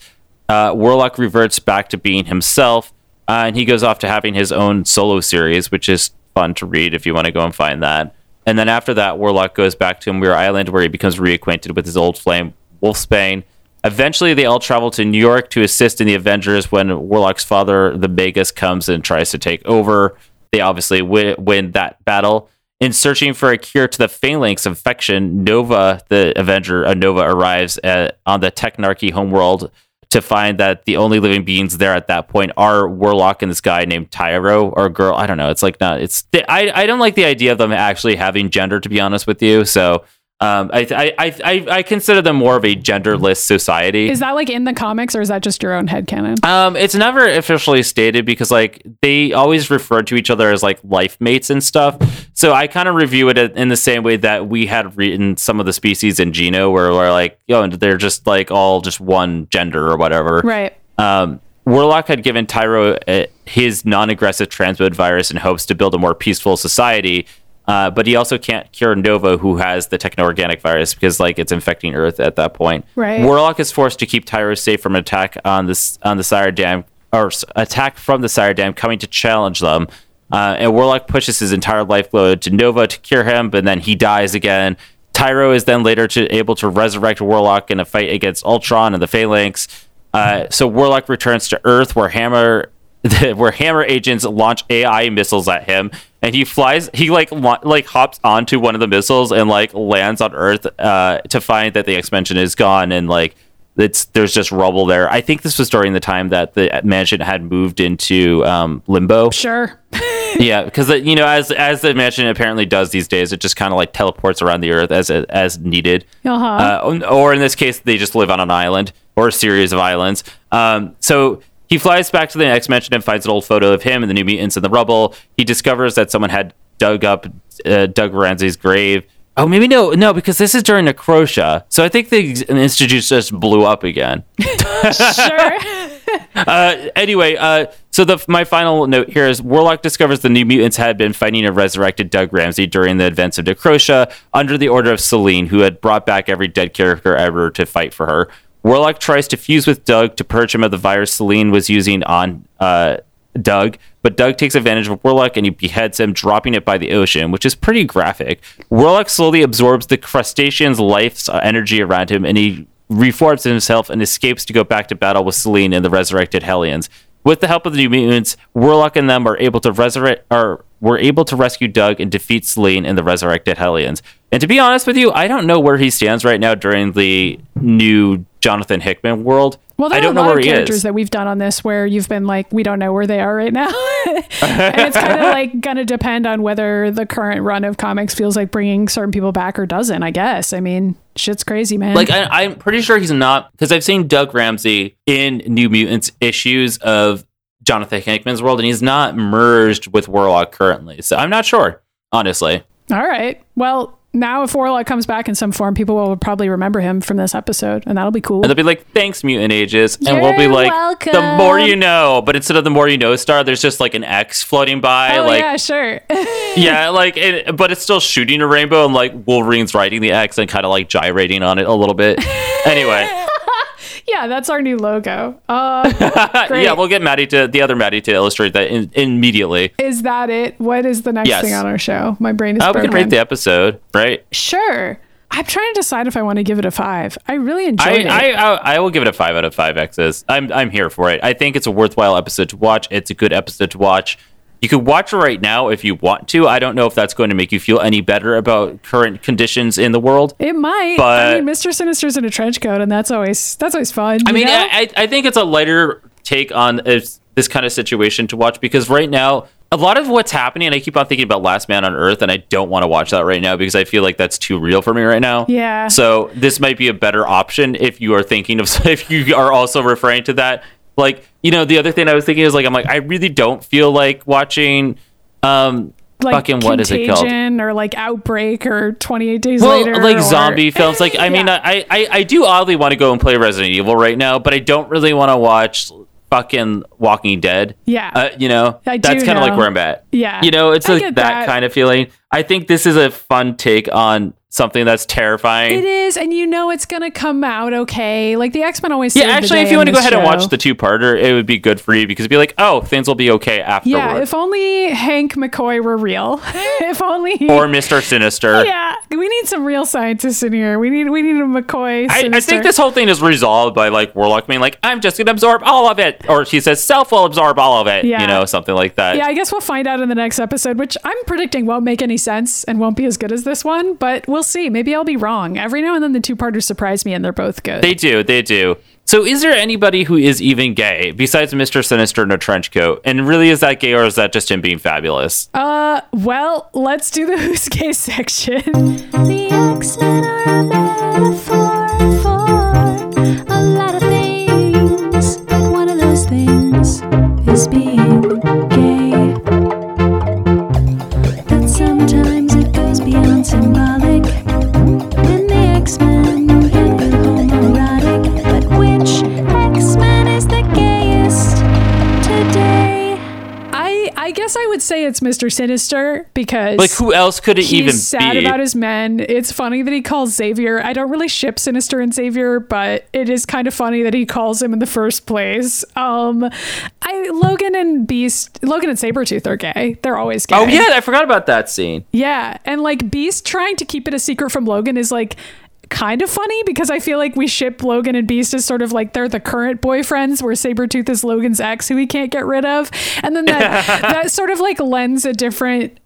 Warlock reverts back to being himself, and he goes off to having his own solo series, which is fun to read if you want to go and find that. And then after that, Warlock goes back to Muir Island, where he becomes reacquainted with his old flame, Wolfsbane. Eventually, they all travel to New York to assist in the Avengers when Warlock's father, the Magus, comes and tries to take over. They obviously win that battle. In searching for a cure to the Phalanx infection, Nova, the Avenger of Nova, arrives on the Technarchy homeworld to find that the only living beings there at that point are Warlock and this guy named Tyro, or girl. I don't know. It's not. I don't like the idea of them actually having gender, to be honest with you. So I consider them more of a genderless society. Is that in the comics, or is that just your own headcanon? It's never officially stated because they always refer to each other as life mates and stuff. So I kind of review it in the same way that we had written some of the species in Geno, where we're they're just all just one gender or whatever. Right. Warlock had given Tyro his non-aggressive transmode virus in hopes to build a more peaceful society. But he also can't cure Nova, who has the techno-organic virus, because like it's infecting Earth at that point. Right. Warlock is forced to keep Tyro safe from attack on the Sire Dam, or attack from the Sire Dam coming to challenge them. And Warlock pushes his entire lifeblood to Nova to cure him, but then he dies again. Tyro is then later able to resurrect Warlock in a fight against Ultron and the Phalanx. So Warlock returns to Earth, where Hammer agents launch AI missiles at him, and he flies. He like hops onto one of the missiles and like lands on Earth to find that the X Mansion is gone, and like there's just rubble there. I think this was during the time that the mansion had moved into limbo. Sure. Yeah, because you know, as the mansion apparently does these days, it just kind of like teleports around the Earth as needed. Uh-huh. Or in this case, they just live on an island or a series of islands. So he flies back to the X Mansion and finds an old photo of him and the New Mutants in the rubble. He discovers that someone had dug up Doug Ramsey's grave. Oh, maybe no, because this is during Necrotia. So I think the Institute just blew up again. Sure. So my final note here is Warlock discovers the New Mutants had been fighting a resurrected Doug Ramsey during the events of Necrotia under the order of Selene, who had brought back every dead character ever to fight for her. Warlock tries to fuse with Doug to purge him of the virus Selene was using on Doug, but Doug takes advantage of Warlock and he beheads him, dropping it by the ocean, which is pretty graphic. Warlock slowly absorbs the crustacean's life's energy around him, and he reforms himself and escapes to go back to battle with Selene and the resurrected Hellions. With the help of the New Mutants, Warlock and them are able to rescue Doug and defeat Selene and the resurrected Hellions. And to be honest with you, I don't know where he stands right now during the new Jonathan Hickman world. Well, there I don't are a lot know where of characters that we've done on this where you've been like, we don't know where they are right now. And it's kind of like going to depend on whether the current run of comics feels like bringing certain people back or doesn't, I guess. I mean, shit's crazy, man. Like, I'm pretty sure he's not, because I've seen Doug Ramsey in New Mutants issues of Jonathan Hickman's world, and he's not merged with Warlock currently. So I'm not sure, honestly. All right. Well, now, if Warlock comes back in some form, people will probably remember him from this episode, and that'll be cool. And they'll be like, thanks, Mutant Ages. And we'll be like, welcome. The more you know. But instead of the more you know star, there's just like an X floating by. Oh, like, yeah, sure. Yeah, like, but it's still shooting a rainbow, and like Wolverine's riding the X and kind of like gyrating on it a little bit. Anyway. Yeah, that's our new logo. Yeah, we'll get the other Maddie to illustrate that immediately. Is that it? What is the next thing on our show? My brain is broken. We can rate the episode, right? Sure. I'm trying to decide if I want to give it a 5. I really enjoyed it. I will give it a 5 out of 5 X's. I'm here for it. I think it's a worthwhile episode to watch. It's a good episode to watch. You could watch it right now if you want to. I don't know if that's going to make you feel any better about current conditions in the world. It might. But I mean, Mr. Sinister's in a trench coat, and that's always fun. I mean, I think it's a lighter take on this kind of situation to watch, because right now, a lot of what's happening, and I keep on thinking about Last Man on Earth, and I don't want to watch that right now because I feel like that's too real for me right now. Yeah. So this might be a better option if you are also referring to that. Like, you know, the other thing I was thinking is, like, I'm like, I really don't feel like watching like fucking, what is it called? Or like Outbreak or 28 Days Later. Like zombie films. Like, I mean, I do oddly want to go and play Resident Evil right now, but I don't really want to watch fucking Walking Dead. Yeah. You know, that's kind of like where I'm at. Yeah. You know, it's like that kind of feeling. I think this is a fun take on something that's terrifying. It is, and you know it's gonna come out okay. Like the X-Men always say. Yeah, actually, if you want to go ahead and watch the 2-parter, it would be good for you, because it'd be like, oh, things will be okay afterward. Yeah, if only Hank McCoy were real. If only or Mr. Sinister. Yeah, we need some real scientists in here. We need a McCoy. I think this whole thing is resolved by like Warlock being like, I'm just gonna absorb all of it, or she says, self will absorb all of it. Yeah. You know, something like that. Yeah, I guess we'll find out in the next episode, which I'm predicting won't make any sense and won't be as good as this one, but we'll see. Maybe I'll be wrong. Every now and then the 2-parters surprise me, and they're both good. They do. So is there anybody who is even gay besides Mr. Sinister in a trench coat? And really, is that gay, or is that just him being fabulous? Well, let's do the Who's Gay section. The X-Men are a metaphor for a lot of things, but one of those things is being gay. That sometimes it goes beyond symbolic. X-Men have been homoerotic, but which X-Men is the gayest today? I guess I would say say it's Mr. Sinister because like who else could it even be? He's sad about his men. It's funny that he calls Xavier. I don't really ship Sinister and Xavier, but it is kind of funny that he calls him in the first place. Logan and Sabretooth are gay. They're always gay. Oh yeah, I forgot about that scene. Yeah, and like Beast trying to keep it a secret from Logan is like kind of funny because I feel like we ship Logan and Beast as sort of like they're the current boyfriends where Sabretooth is Logan's ex who he can't get rid of, and then that that sort of like lends a different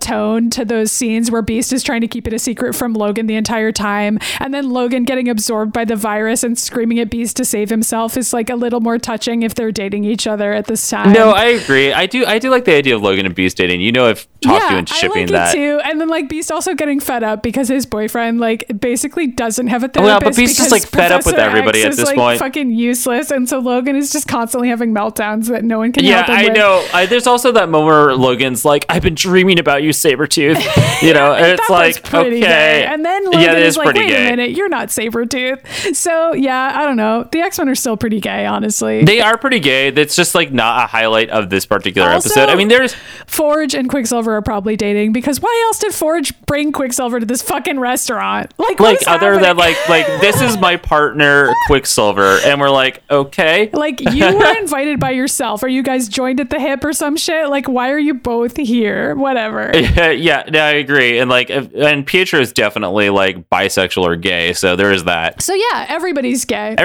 tone to those scenes where Beast is trying to keep it a secret from Logan the entire time, and then Logan getting absorbed by the virus and screaming at Beast to save himself is like a little more touching if they're dating each other at this time. No, I agree. I do like the idea of Logan and Beast dating. You know, I've talked to and shipping I like that too. And then like Beast also getting fed up because his boyfriend like basically doesn't have a therapist. But Beast is like fed up with everybody at this point. Fucking useless, and so Logan is just constantly having meltdowns that no one can help him with. Know. There's also that moment where Logan's like, "I've been dreaming about you, Sabretooth." You know, and it's like okay, gay. And then Logan is like, "Wait a minute, you're not Sabretooth." So yeah, I don't know. The X-Men are still pretty gay, honestly. They are pretty gay. That's just like not a highlight of this particular episode. I mean, there's Forge and Quicksilver are probably dating because why else did Forge bring Quicksilver to this fucking restaurant? Like other happening? Than like this is my partner Quicksilver, and we're like okay, like you were invited by yourself, are you guys joined at the hip or some shit? Like why are you both here? Whatever. Yeah, no, I agree. And like and Pietro is definitely like bisexual or gay, so there is that. So yeah, everyone's gay.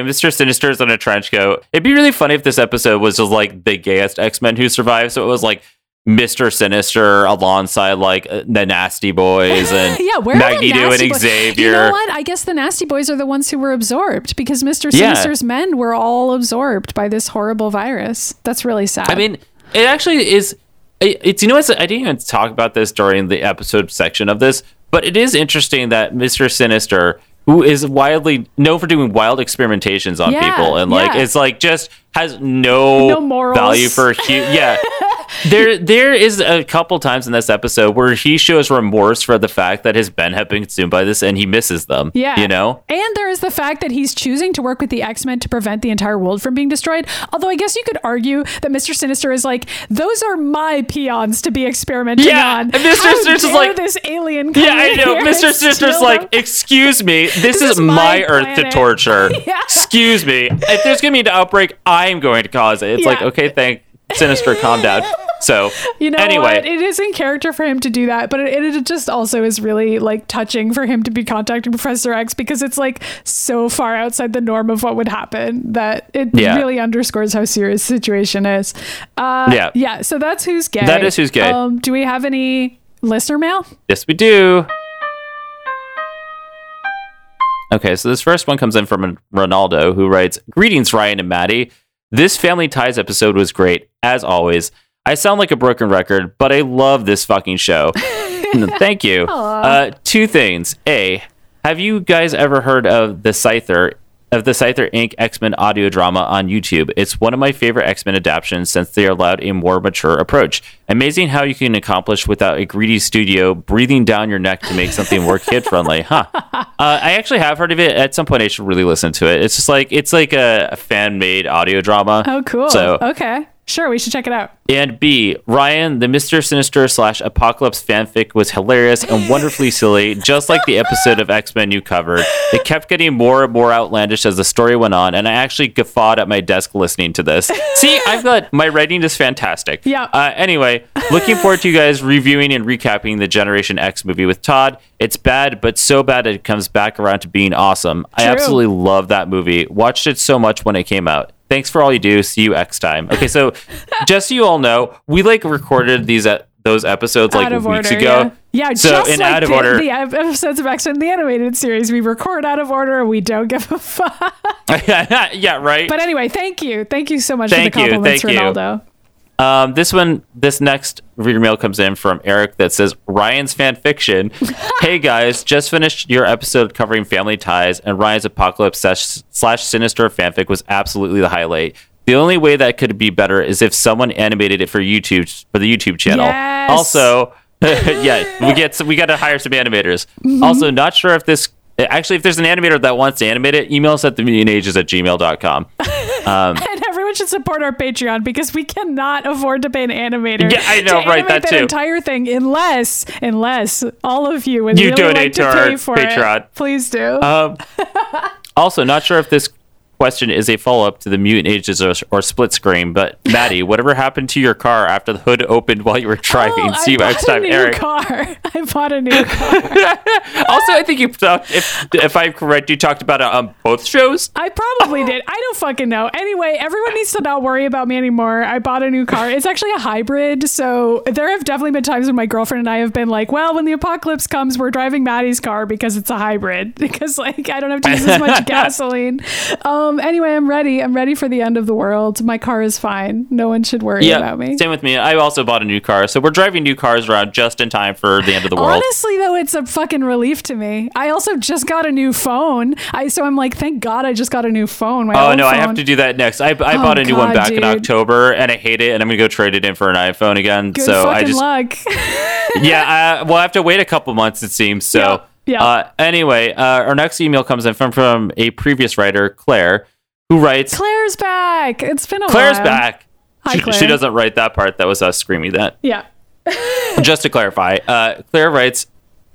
Mr. Sinister is in a trench coat. It'd be really funny if this episode was just like the gayest X-Men who survived, so it was like Mr. Sinister alongside like the Nasty Boys and Magneto and Xavier. You know what? I guess the Nasty Boys are the ones who were absorbed because Mr. Sinister's men were all absorbed by this horrible virus. That's really sad. I mean, it actually is. It's, you know what? I didn't even talk about this during the episode section of this, but it is interesting that Mr. Sinister, who is widely known for doing wild experimentations on people, and like it's like just has no morals. Value for There is a couple times in this episode where he shows remorse for the fact that his men have been consumed by this, and he misses them. Yeah, you know. And there is the fact that he's choosing to work with the X-Men to prevent the entire world from being destroyed. Although I guess you could argue that Mr. Sinister is like, those are my peons to be experimenting on. And Mr. Sinister's like, this alien. Yeah, I know. Mr. Sinister's like, excuse me, this is my earth to torture. Excuse me, if there's gonna be an outbreak, I'm going to cause it. It's like, okay, thanks. Sinister, calm down. So, you know, anyway, what? It is in character for him to do that, but it just also is really like touching for him to be contacting Professor X because it's like so far outside the norm of what would happen that it really underscores how serious the situation is. Yeah. So that's who's gay. That is who's gay. Do we have any listener mail? Yes, we do. Okay, so this first one comes in from Ronaldo, who writes, "Greetings, Ryan and Maddie. This Family Ties episode was great, as always. I sound like a broken record, but I love this fucking show." Thank you. Two things. A, have you guys ever heard of the Scyther Inc. X-Men audio drama on YouTube? It's one of my favorite X-Men adaptations since they allowed a more mature approach. Amazing how you can accomplish without a greedy studio breathing down your neck to make something more kid-friendly. Huh. I actually have heard of it. At some point, I should really listen to it. It's just like, it's like a fan-made audio drama. Oh, cool. So, okay. Sure, we should check it out. And B, Ryan, the Mr. Sinister / Apocalypse fanfic was hilarious and wonderfully silly, just like the episode of X-Men you covered. It kept getting more and more outlandish as the story went on, and I actually guffawed at my desk listening to this. See, I've got my writing is fantastic. Yeah. Anyway, looking forward to you guys reviewing and recapping the Generation X movie with Todd. It's bad, but so bad it comes back around to being awesome. True. I absolutely love that movie. Watched it so much when it came out. Thanks for all you do. See you next time. Okay, so just so you all know, we like recorded those episodes like weeks ago. Yeah, so just in like out of order. The episodes of X-Men: The Animated Series, we record out of order. We don't give a fuck. Yeah, right. But anyway, thank you so much for the compliments, Ronaldo. This next reader mail comes in from Eric that says, "Ryan's fan fiction. Hey guys, just finished your episode covering Family Ties, and Ryan's Apocalypse / Sinister fanfic was absolutely the highlight. The only way that could be better is if someone animated it for the YouTube channel." Yes. Also, we got to hire some animators. Mm-hmm. Also, not sure if there's an animator that wants to animate it, email us at themutantages@gmail.com. And everyone everyone should support our Patreon because we cannot afford to pay an animator. Yeah, I know, right? That too. Entire thing, unless all of you would you really donate like to pay for Patreon. It. Please do. Also, not sure if this question is a follow-up to the Mutant Ages or Split Screen, but Maddie, whatever happened to your car after the hood opened while you were driving? See you next time, Eric. I bought a new car. Also, I think you talked, if I'm correct, you talked about it on both shows. I probably did. I don't fucking know. Anyway, everyone needs to not worry about me anymore. I bought a new car. It's actually a hybrid, so there have definitely been times when my girlfriend and I have been like, well, when the apocalypse comes, we're driving Maddie's car because it's a hybrid, because like I don't have to use as much gasoline. Anyway, I'm ready for the end of the world. My car is fine. No one should worry about me. Same with me. I also bought a new car. So we're driving new cars around just in time for the end of the world. Honestly, though, it's a fucking relief to me. I also just got a new phone. So I'm like, thank God I just got a new phone. I have to do that next. I bought a new one back in October, and I hate it, and I'm going to go trade it in for an iPhone again. Good so fucking I just, luck. Yeah, we'll have to wait a couple months, it seems, so... Yeah. Yeah. Anyway, our next email comes in from a previous writer, Claire, who writes... Claire's back! It's been a while. Claire's back! Hi, Claire. She doesn't write that part. That was us screaming that. Yeah. Just to clarify, Claire writes,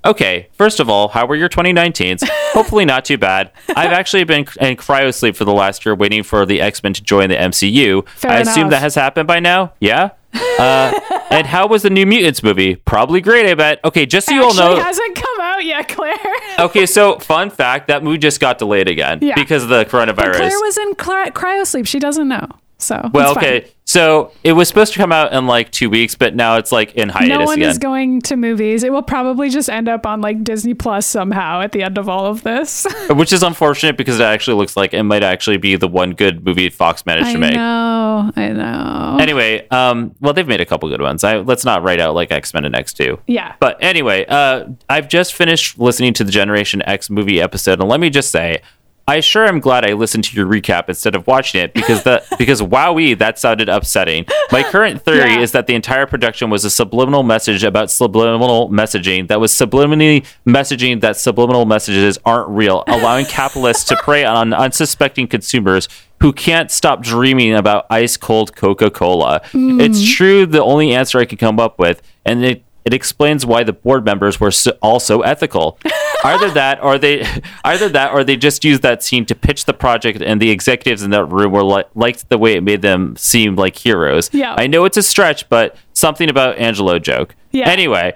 okay, first of all, how were your 2019s? Hopefully not too bad. I've actually been in cryo sleep for the last year waiting for the X-Men to join the MCU. Fair enough. Assume that has happened by now? Yeah? And how was the New Mutants movie? Probably great, I bet. Okay, just so you all know... It hasn't come out yet, Claire. Okay, so fun fact, that movie just got delayed again because of the coronavirus. But Claire was in cryosleep. She doesn't know, so Well, okay. So it was supposed to come out in like 2 weeks, but now it's like in hiatus again. No one is going to movies. It will probably just end up on like Disney Plus somehow at the end of all of this. Which is unfortunate because it actually looks like it might actually be the one good movie Fox managed to make. I know. Anyway, well, they've made a couple good ones. Let's not write out like X-Men and X2. Yeah. But anyway, I've just finished listening to the Generation X movie episode, and let me just say... I sure am glad I listened to your recap instead of watching it because wowee, that sounded upsetting. My current theory is that the entire production was a subliminal message about subliminal messaging that was subliminally messaging that subliminal messages aren't real, allowing capitalists to prey on unsuspecting consumers who can't stop dreaming about ice-cold Coca-Cola. Mm. It's true, the only answer I could come up with, and it explains why the board members were also ethical. Either that, or they just used that scene to pitch the project, and the executives in that room were liked the way it made them seem like heroes. Yeah. I know it's a stretch, but something about Angelo joke. Yeah. Anyway,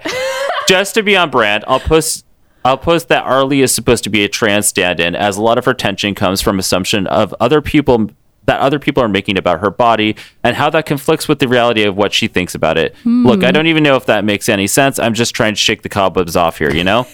just to be on brand, I'll post that Arlie is supposed to be a trans stand-in, as a lot of her tension comes from assumption of other people are making about her body and how that conflicts with the reality of what she thinks about it. Mm. Look, I don't even know if that makes any sense. I'm just trying to shake the cobwebs off here, you know?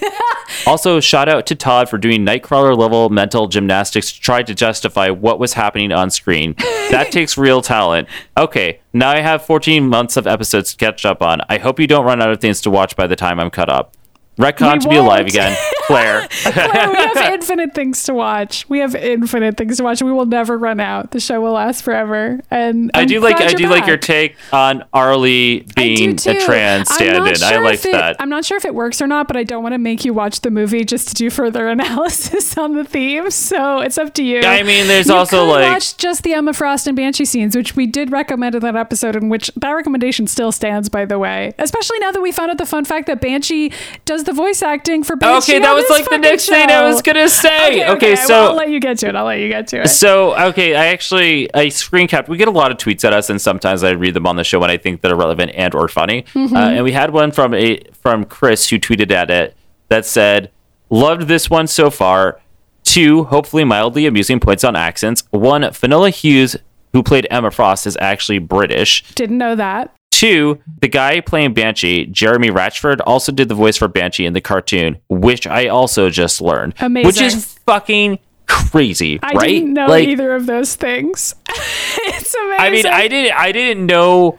Also, shout out to Todd for doing Nightcrawler level mental gymnastics to try to justify what was happening on screen. That takes real talent. Okay, now I have 14 months of episodes to catch up on. I hope you don't run out of things to watch by the time I'm caught up. Retcon to be alive again, Claire. Claire, we have infinite things to watch. We will never run out. The show will last forever. And I do like your take on Arlie being a trans stand-in. Sure, I liked that. I'm not sure if it works or not, but I don't want to make you watch the movie just to do further analysis on the theme. So it's up to you. I mean, there's also like watch just the Emma Frost and Banshee scenes, which we did recommend in that episode, in which that recommendation still stands, by the way. Especially now that we found out the fun fact that Banshee does the voice acting for Banshee. Okay, that was like the next thing I was gonna say. Okay, so I'll let you get to it. So okay, I screen capped. We get a lot of tweets at us, and sometimes I read them on the show when I think that are relevant and or funny. Mm-hmm. And we had one from Chris who tweeted at it that said, "Loved this one so far. 2, hopefully mildly amusing points on accents. 1, Finola Hughes, who played Emma Frost, is actually British. Didn't know that. 2, the guy playing Banshee, Jeremy Ratchford, also did the voice for Banshee in the cartoon, which I also just learned." Amazing. Which is fucking crazy, right? I didn't know either of those things. It's amazing. I mean, I didn't know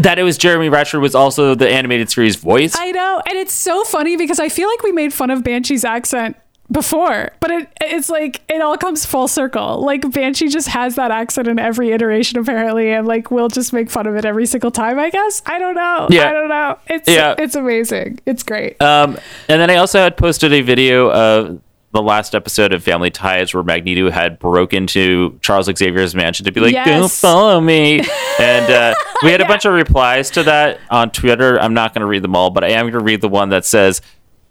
that it was Jeremy Ratchford was also the animated series voice. I know, and it's so funny because I feel like we made fun of Banshee's accent before, but it's like it all comes full circle. Like Banshee just has that accent in every iteration apparently, and like we'll just make fun of it every single time, I guess. I don't know. It's amazing. It's great. And then I also had posted a video of the last episode of Family Ties where Magneto had broke into Charles Xavier's mansion to be like, yes, don't follow me. And we had a bunch of replies to that on Twitter. I'm not going to read them all, but I am going to read the one that says,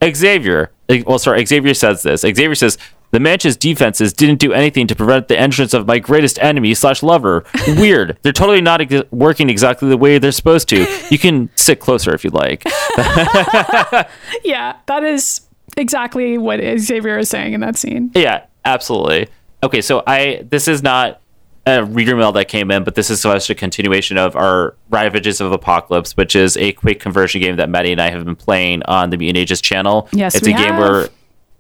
Xavier says this. Xavier says, the mansion's defenses didn't do anything to prevent the entrance of my greatest enemy / lover. Weird. They're totally not working exactly the way they're supposed to. You can sit closer if you'd like. Yeah, that is exactly what Xavier is saying in that scene. Yeah, absolutely. Okay, so this is not a reader mail that came in, but this is such a continuation of our Ravages of Apocalypse, which is a quick conversion game that Maddie and I have been playing on the Mutant Ages channel. Yes, it's a game where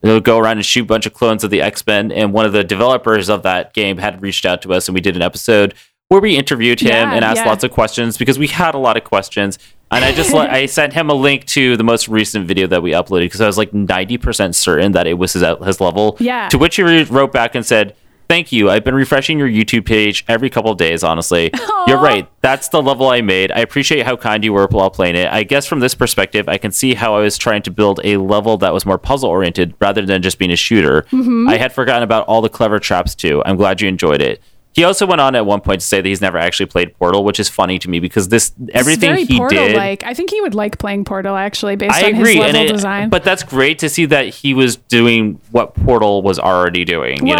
they'll go around and shoot a bunch of clones of the X-Men, and one of the developers of that game had reached out to us, and we did an episode where we interviewed him and asked lots of questions, because we had a lot of questions. And I sent him a link to the most recent video that we uploaded, because I was like 90% certain that it was his level. Yeah. To which he wrote back and said, thank you. I've been refreshing your YouTube page every couple of days, honestly. Aww. You're right. That's the level I made. I appreciate how kind you were while playing it. I guess from this perspective, I can see how I was trying to build a level that was more puzzle-oriented rather than just being a shooter. Mm-hmm. I had forgotten about all the clever traps, too. I'm glad you enjoyed it. He also went on at one point to say that he's never actually played Portal, which is funny to me because everything he did. I think he would like playing Portal, actually, based on his level design. But that's great to see that he was doing what Portal was already doing. He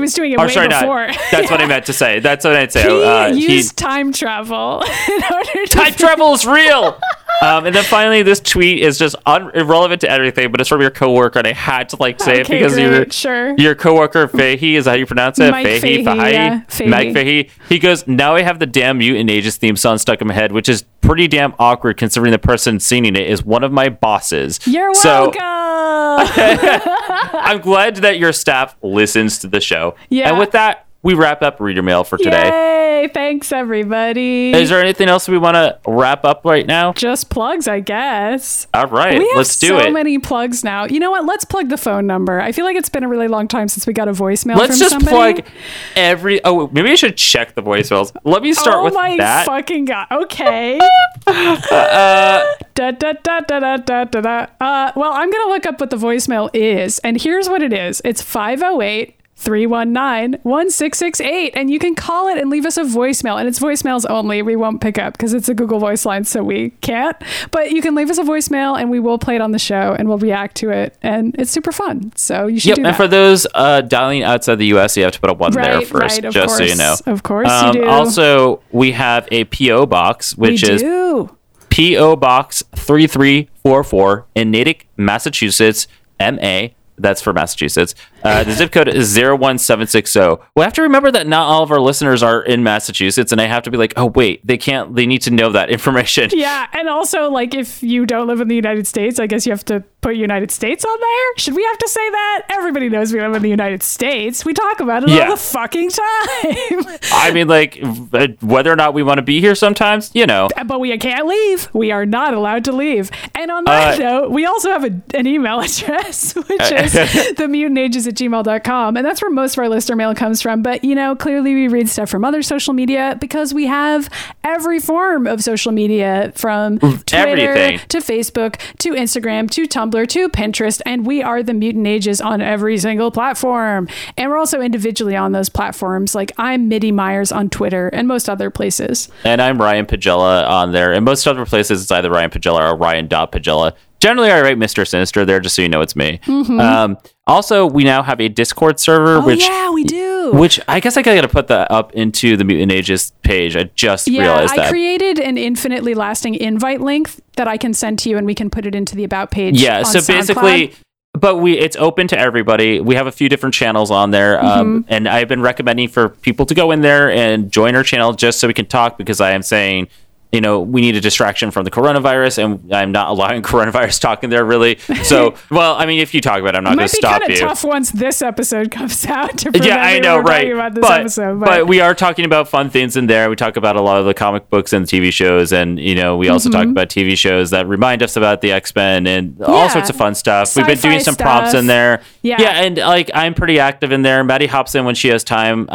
was doing it before. That's what I meant to say. That's what I'd say. He used time travel in order to... Time travel is real! And then finally, this tweet is just irrelevant to everything, but it's from your coworker, and I had to say it because your coworker Fahey, is that how you pronounce it? Mike Fahey. Yeah. Fahey. Mike Fahey. He goes, now I have the damn Mutant Ages theme song stuck in my head, which is pretty damn awkward considering the person singing it is one of my bosses. You're welcome. I'm glad that your staff listens to the show. Yeah. And with that, we wrap up Reader Mail for today. Yay! Thanks, everybody. Is there anything else we want to wrap up right now? Just plugs, I guess. All right, let's do it. We have so many plugs now. You know what? Let's plug the phone number. I feel like it's been a really long time since we got a voicemail from somebody. Let's just plug every... Oh, maybe I should check the voicemails. Let me start with that. Oh, my fucking God. Okay. Well, I'm going to look up what the voicemail is, and here's what it is. It's 508-319-1668, and you can call it and leave us a voicemail, and it's voicemails only. We won't pick up because it's a Google Voice line, so we can't, but you can leave us a voicemail and we will play it on the show and we'll react to it, and it's super fun, so you should do that. And for those dialing outside the US, you have to put a one there first, just so you know. Of course you do. Also, we have a P.O. Box, which is P.O. Box 3344 in Natick, Massachusetts, MA. That's for Massachusetts. The zip code is 01760. We'll have to remember that not all of our listeners are in Massachusetts, and I have to be like, oh, wait, they need to know that information. Yeah, and also, if you don't live in the United States, I guess you have to put United States on there? Should we have to say that? Everybody knows we live in the United States. We talk about it all the fucking time. I mean, whether or not we want to be here sometimes, But we can't leave. We are not allowed to leave. And on that note, we also have an email address, which is themutantages@gmail.com, and that's where most of our listener mail comes from, but clearly we read stuff from other social media because we have every form of social media, from Twitter to Facebook to Instagram to Tumblr to Pinterest, and we are the Mutant Ages on every single platform, and we're also individually on those platforms. I'm Mitty Myers on Twitter and most other places, and I'm Ryan Pagella on there, and most other places it's either Ryan Pagella or Ryan.Pagella. Generally, I write Mr. Sinister there just so you know it's me. Mm-hmm. Also, we now have a Discord server. We do. Which I guess I got to put that up into the Mutant Ages page. I just realized that. I created an infinitely lasting invite link that I can send to you, and we can put it into the About page. Yeah, so SoundCloud. Basically... But it's open to everybody. We have a few different channels on there. And I've been recommending for people to go in there and join our channel just so we can talk, because I am saying... we need a distraction from the coronavirus, and I'm not allowing coronavirus talk in there, really. So, if you talk about it, I'm not going to stop you. It might be kind of tough once this episode comes out to prevent everyone talking about this episode. But we are talking about fun things in there. We talk about a lot of the comic books and TV shows, and, we also talk about TV shows that remind us about the X-Men and all sorts of fun stuff. Sci-fi. We've been doing some prompts in there. Yeah, and, I'm pretty active in there. Maddie hops in when she has time.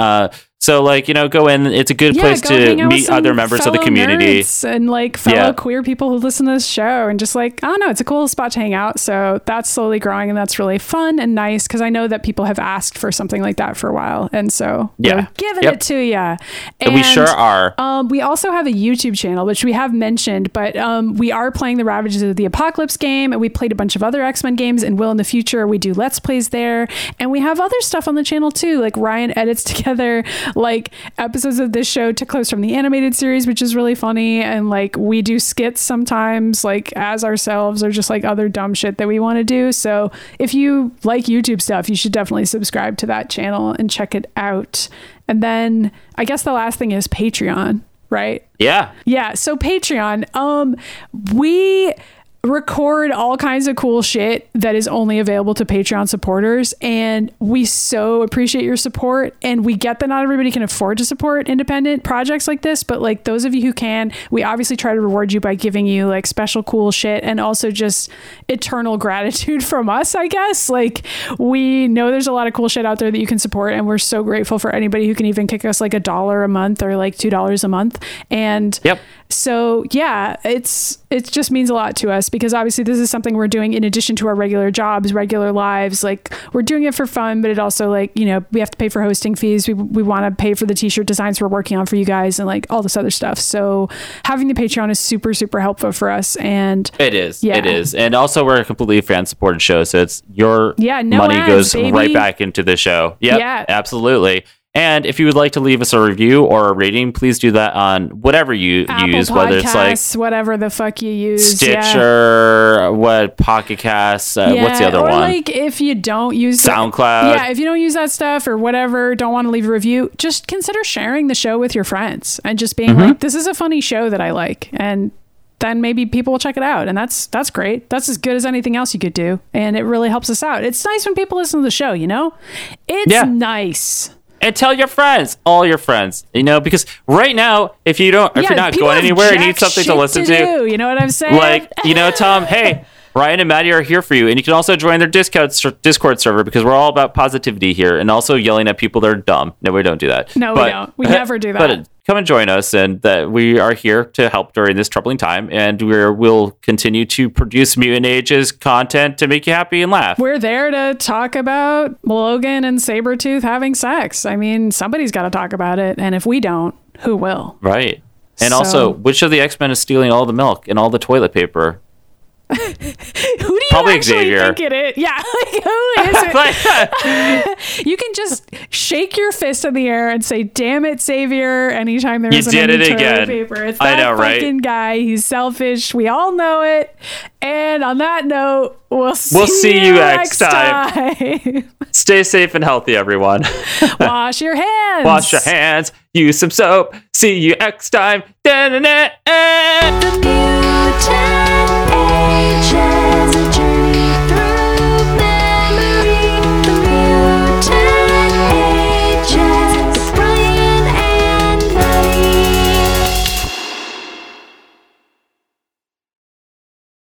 So, like, you know, go in. It's a good place to meet other members of the community. And, like, fellow queer people who listen to this show. And just, like, I don't know, it's a cool spot to hang out. So that's slowly growing. And that's really fun and nice. Because I know that people have asked for something like that for a while. And so we're giving it to you. And we sure are. We also have a YouTube channel, which we have mentioned. But we are playing the Ravages of the Apocalypse game. And we played a bunch of other X-Men games. And will in the future, we do Let's Plays there. And we have other stuff on the channel, too. Like, Ryan edits together, like, episodes of this show took clips from the animated series, which is really funny. And, like, we do skits sometimes, like, as ourselves, or just, like, other dumb shit that we want to do. So if you like YouTube stuff, you should definitely subscribe to that channel and check it out. And then I guess the last thing is Patreon, right? Yeah. So Patreon, we record all kinds of cool shit that is only available to Patreon supporters, and we so appreciate your support. And we get that not everybody can afford to support independent projects like this, but, like, those of you who can, we obviously try to reward you by giving you, like, special cool shit, and also just eternal gratitude from us, I guess. Like, we know there's a lot of cool shit out there that you can support, and we're so grateful for anybody who can even kick us, like, $1 a month or, like, $2 a month. And so it just means a lot to us, because obviously this is something we're doing in addition to our regular jobs, regular lives. Like, we're doing it for fun, but it also, like, you know, we have to pay for hosting fees. We want to pay for the t-shirt designs we're working on for you guys, and, like, all this other stuff. So having the Patreon is super, super helpful for us. And it is. And also, we're a completely fan supported show. So it's your money ads, goes right back into the show. Yeah, absolutely. And if you would like to leave us a review or a rating, please do that on whatever you use, whether it's like whatever the fuck you use, Stitcher, what Pocket Casts, what's the other one? Like, if you don't use SoundCloud, if you don't use that stuff or whatever, don't want to leave a review, just consider sharing the show with your friends and just being like, "This is a funny show that I like," and then maybe people will check it out. And that's great. That's as good as anything else you could do, and it really helps us out. It's nice when people listen to the show, you know? It's nice. And tell your friends, all your friends, you know, because right now, if you don't, if you're not going anywhere and need something to listen to, you know what I'm saying? Like, you know, Tom, hey, Ryan and Maddie are here for you. And you can also join their Discord server, because we're all about positivity here, and also yelling at people that are dumb. No, we don't do that. We don't. We never do that. But come and join us, and that we are here to help during this troubling time. And we'll continue to produce Mutant Ages content to make you happy and laugh. We're there to talk about Logan and Sabretooth having sex. I mean, somebody's got to talk about it. And if we don't, who will? Right. And also, which of the X-Men is stealing all the milk and all the toilet paper? Who do you Probably actually Xavier. Think it is? Yeah, like, who is it? You can just shake your fist in the air and say, "Damn it, Xavier!" Anytime there's an toilet paper, it's that fucking guy. He's selfish. We all know it. And on that note, we'll see you next time. Stay safe and healthy, everyone. Wash your hands. Wash your hands. Use some soap. See you next time. The Mutant Ages.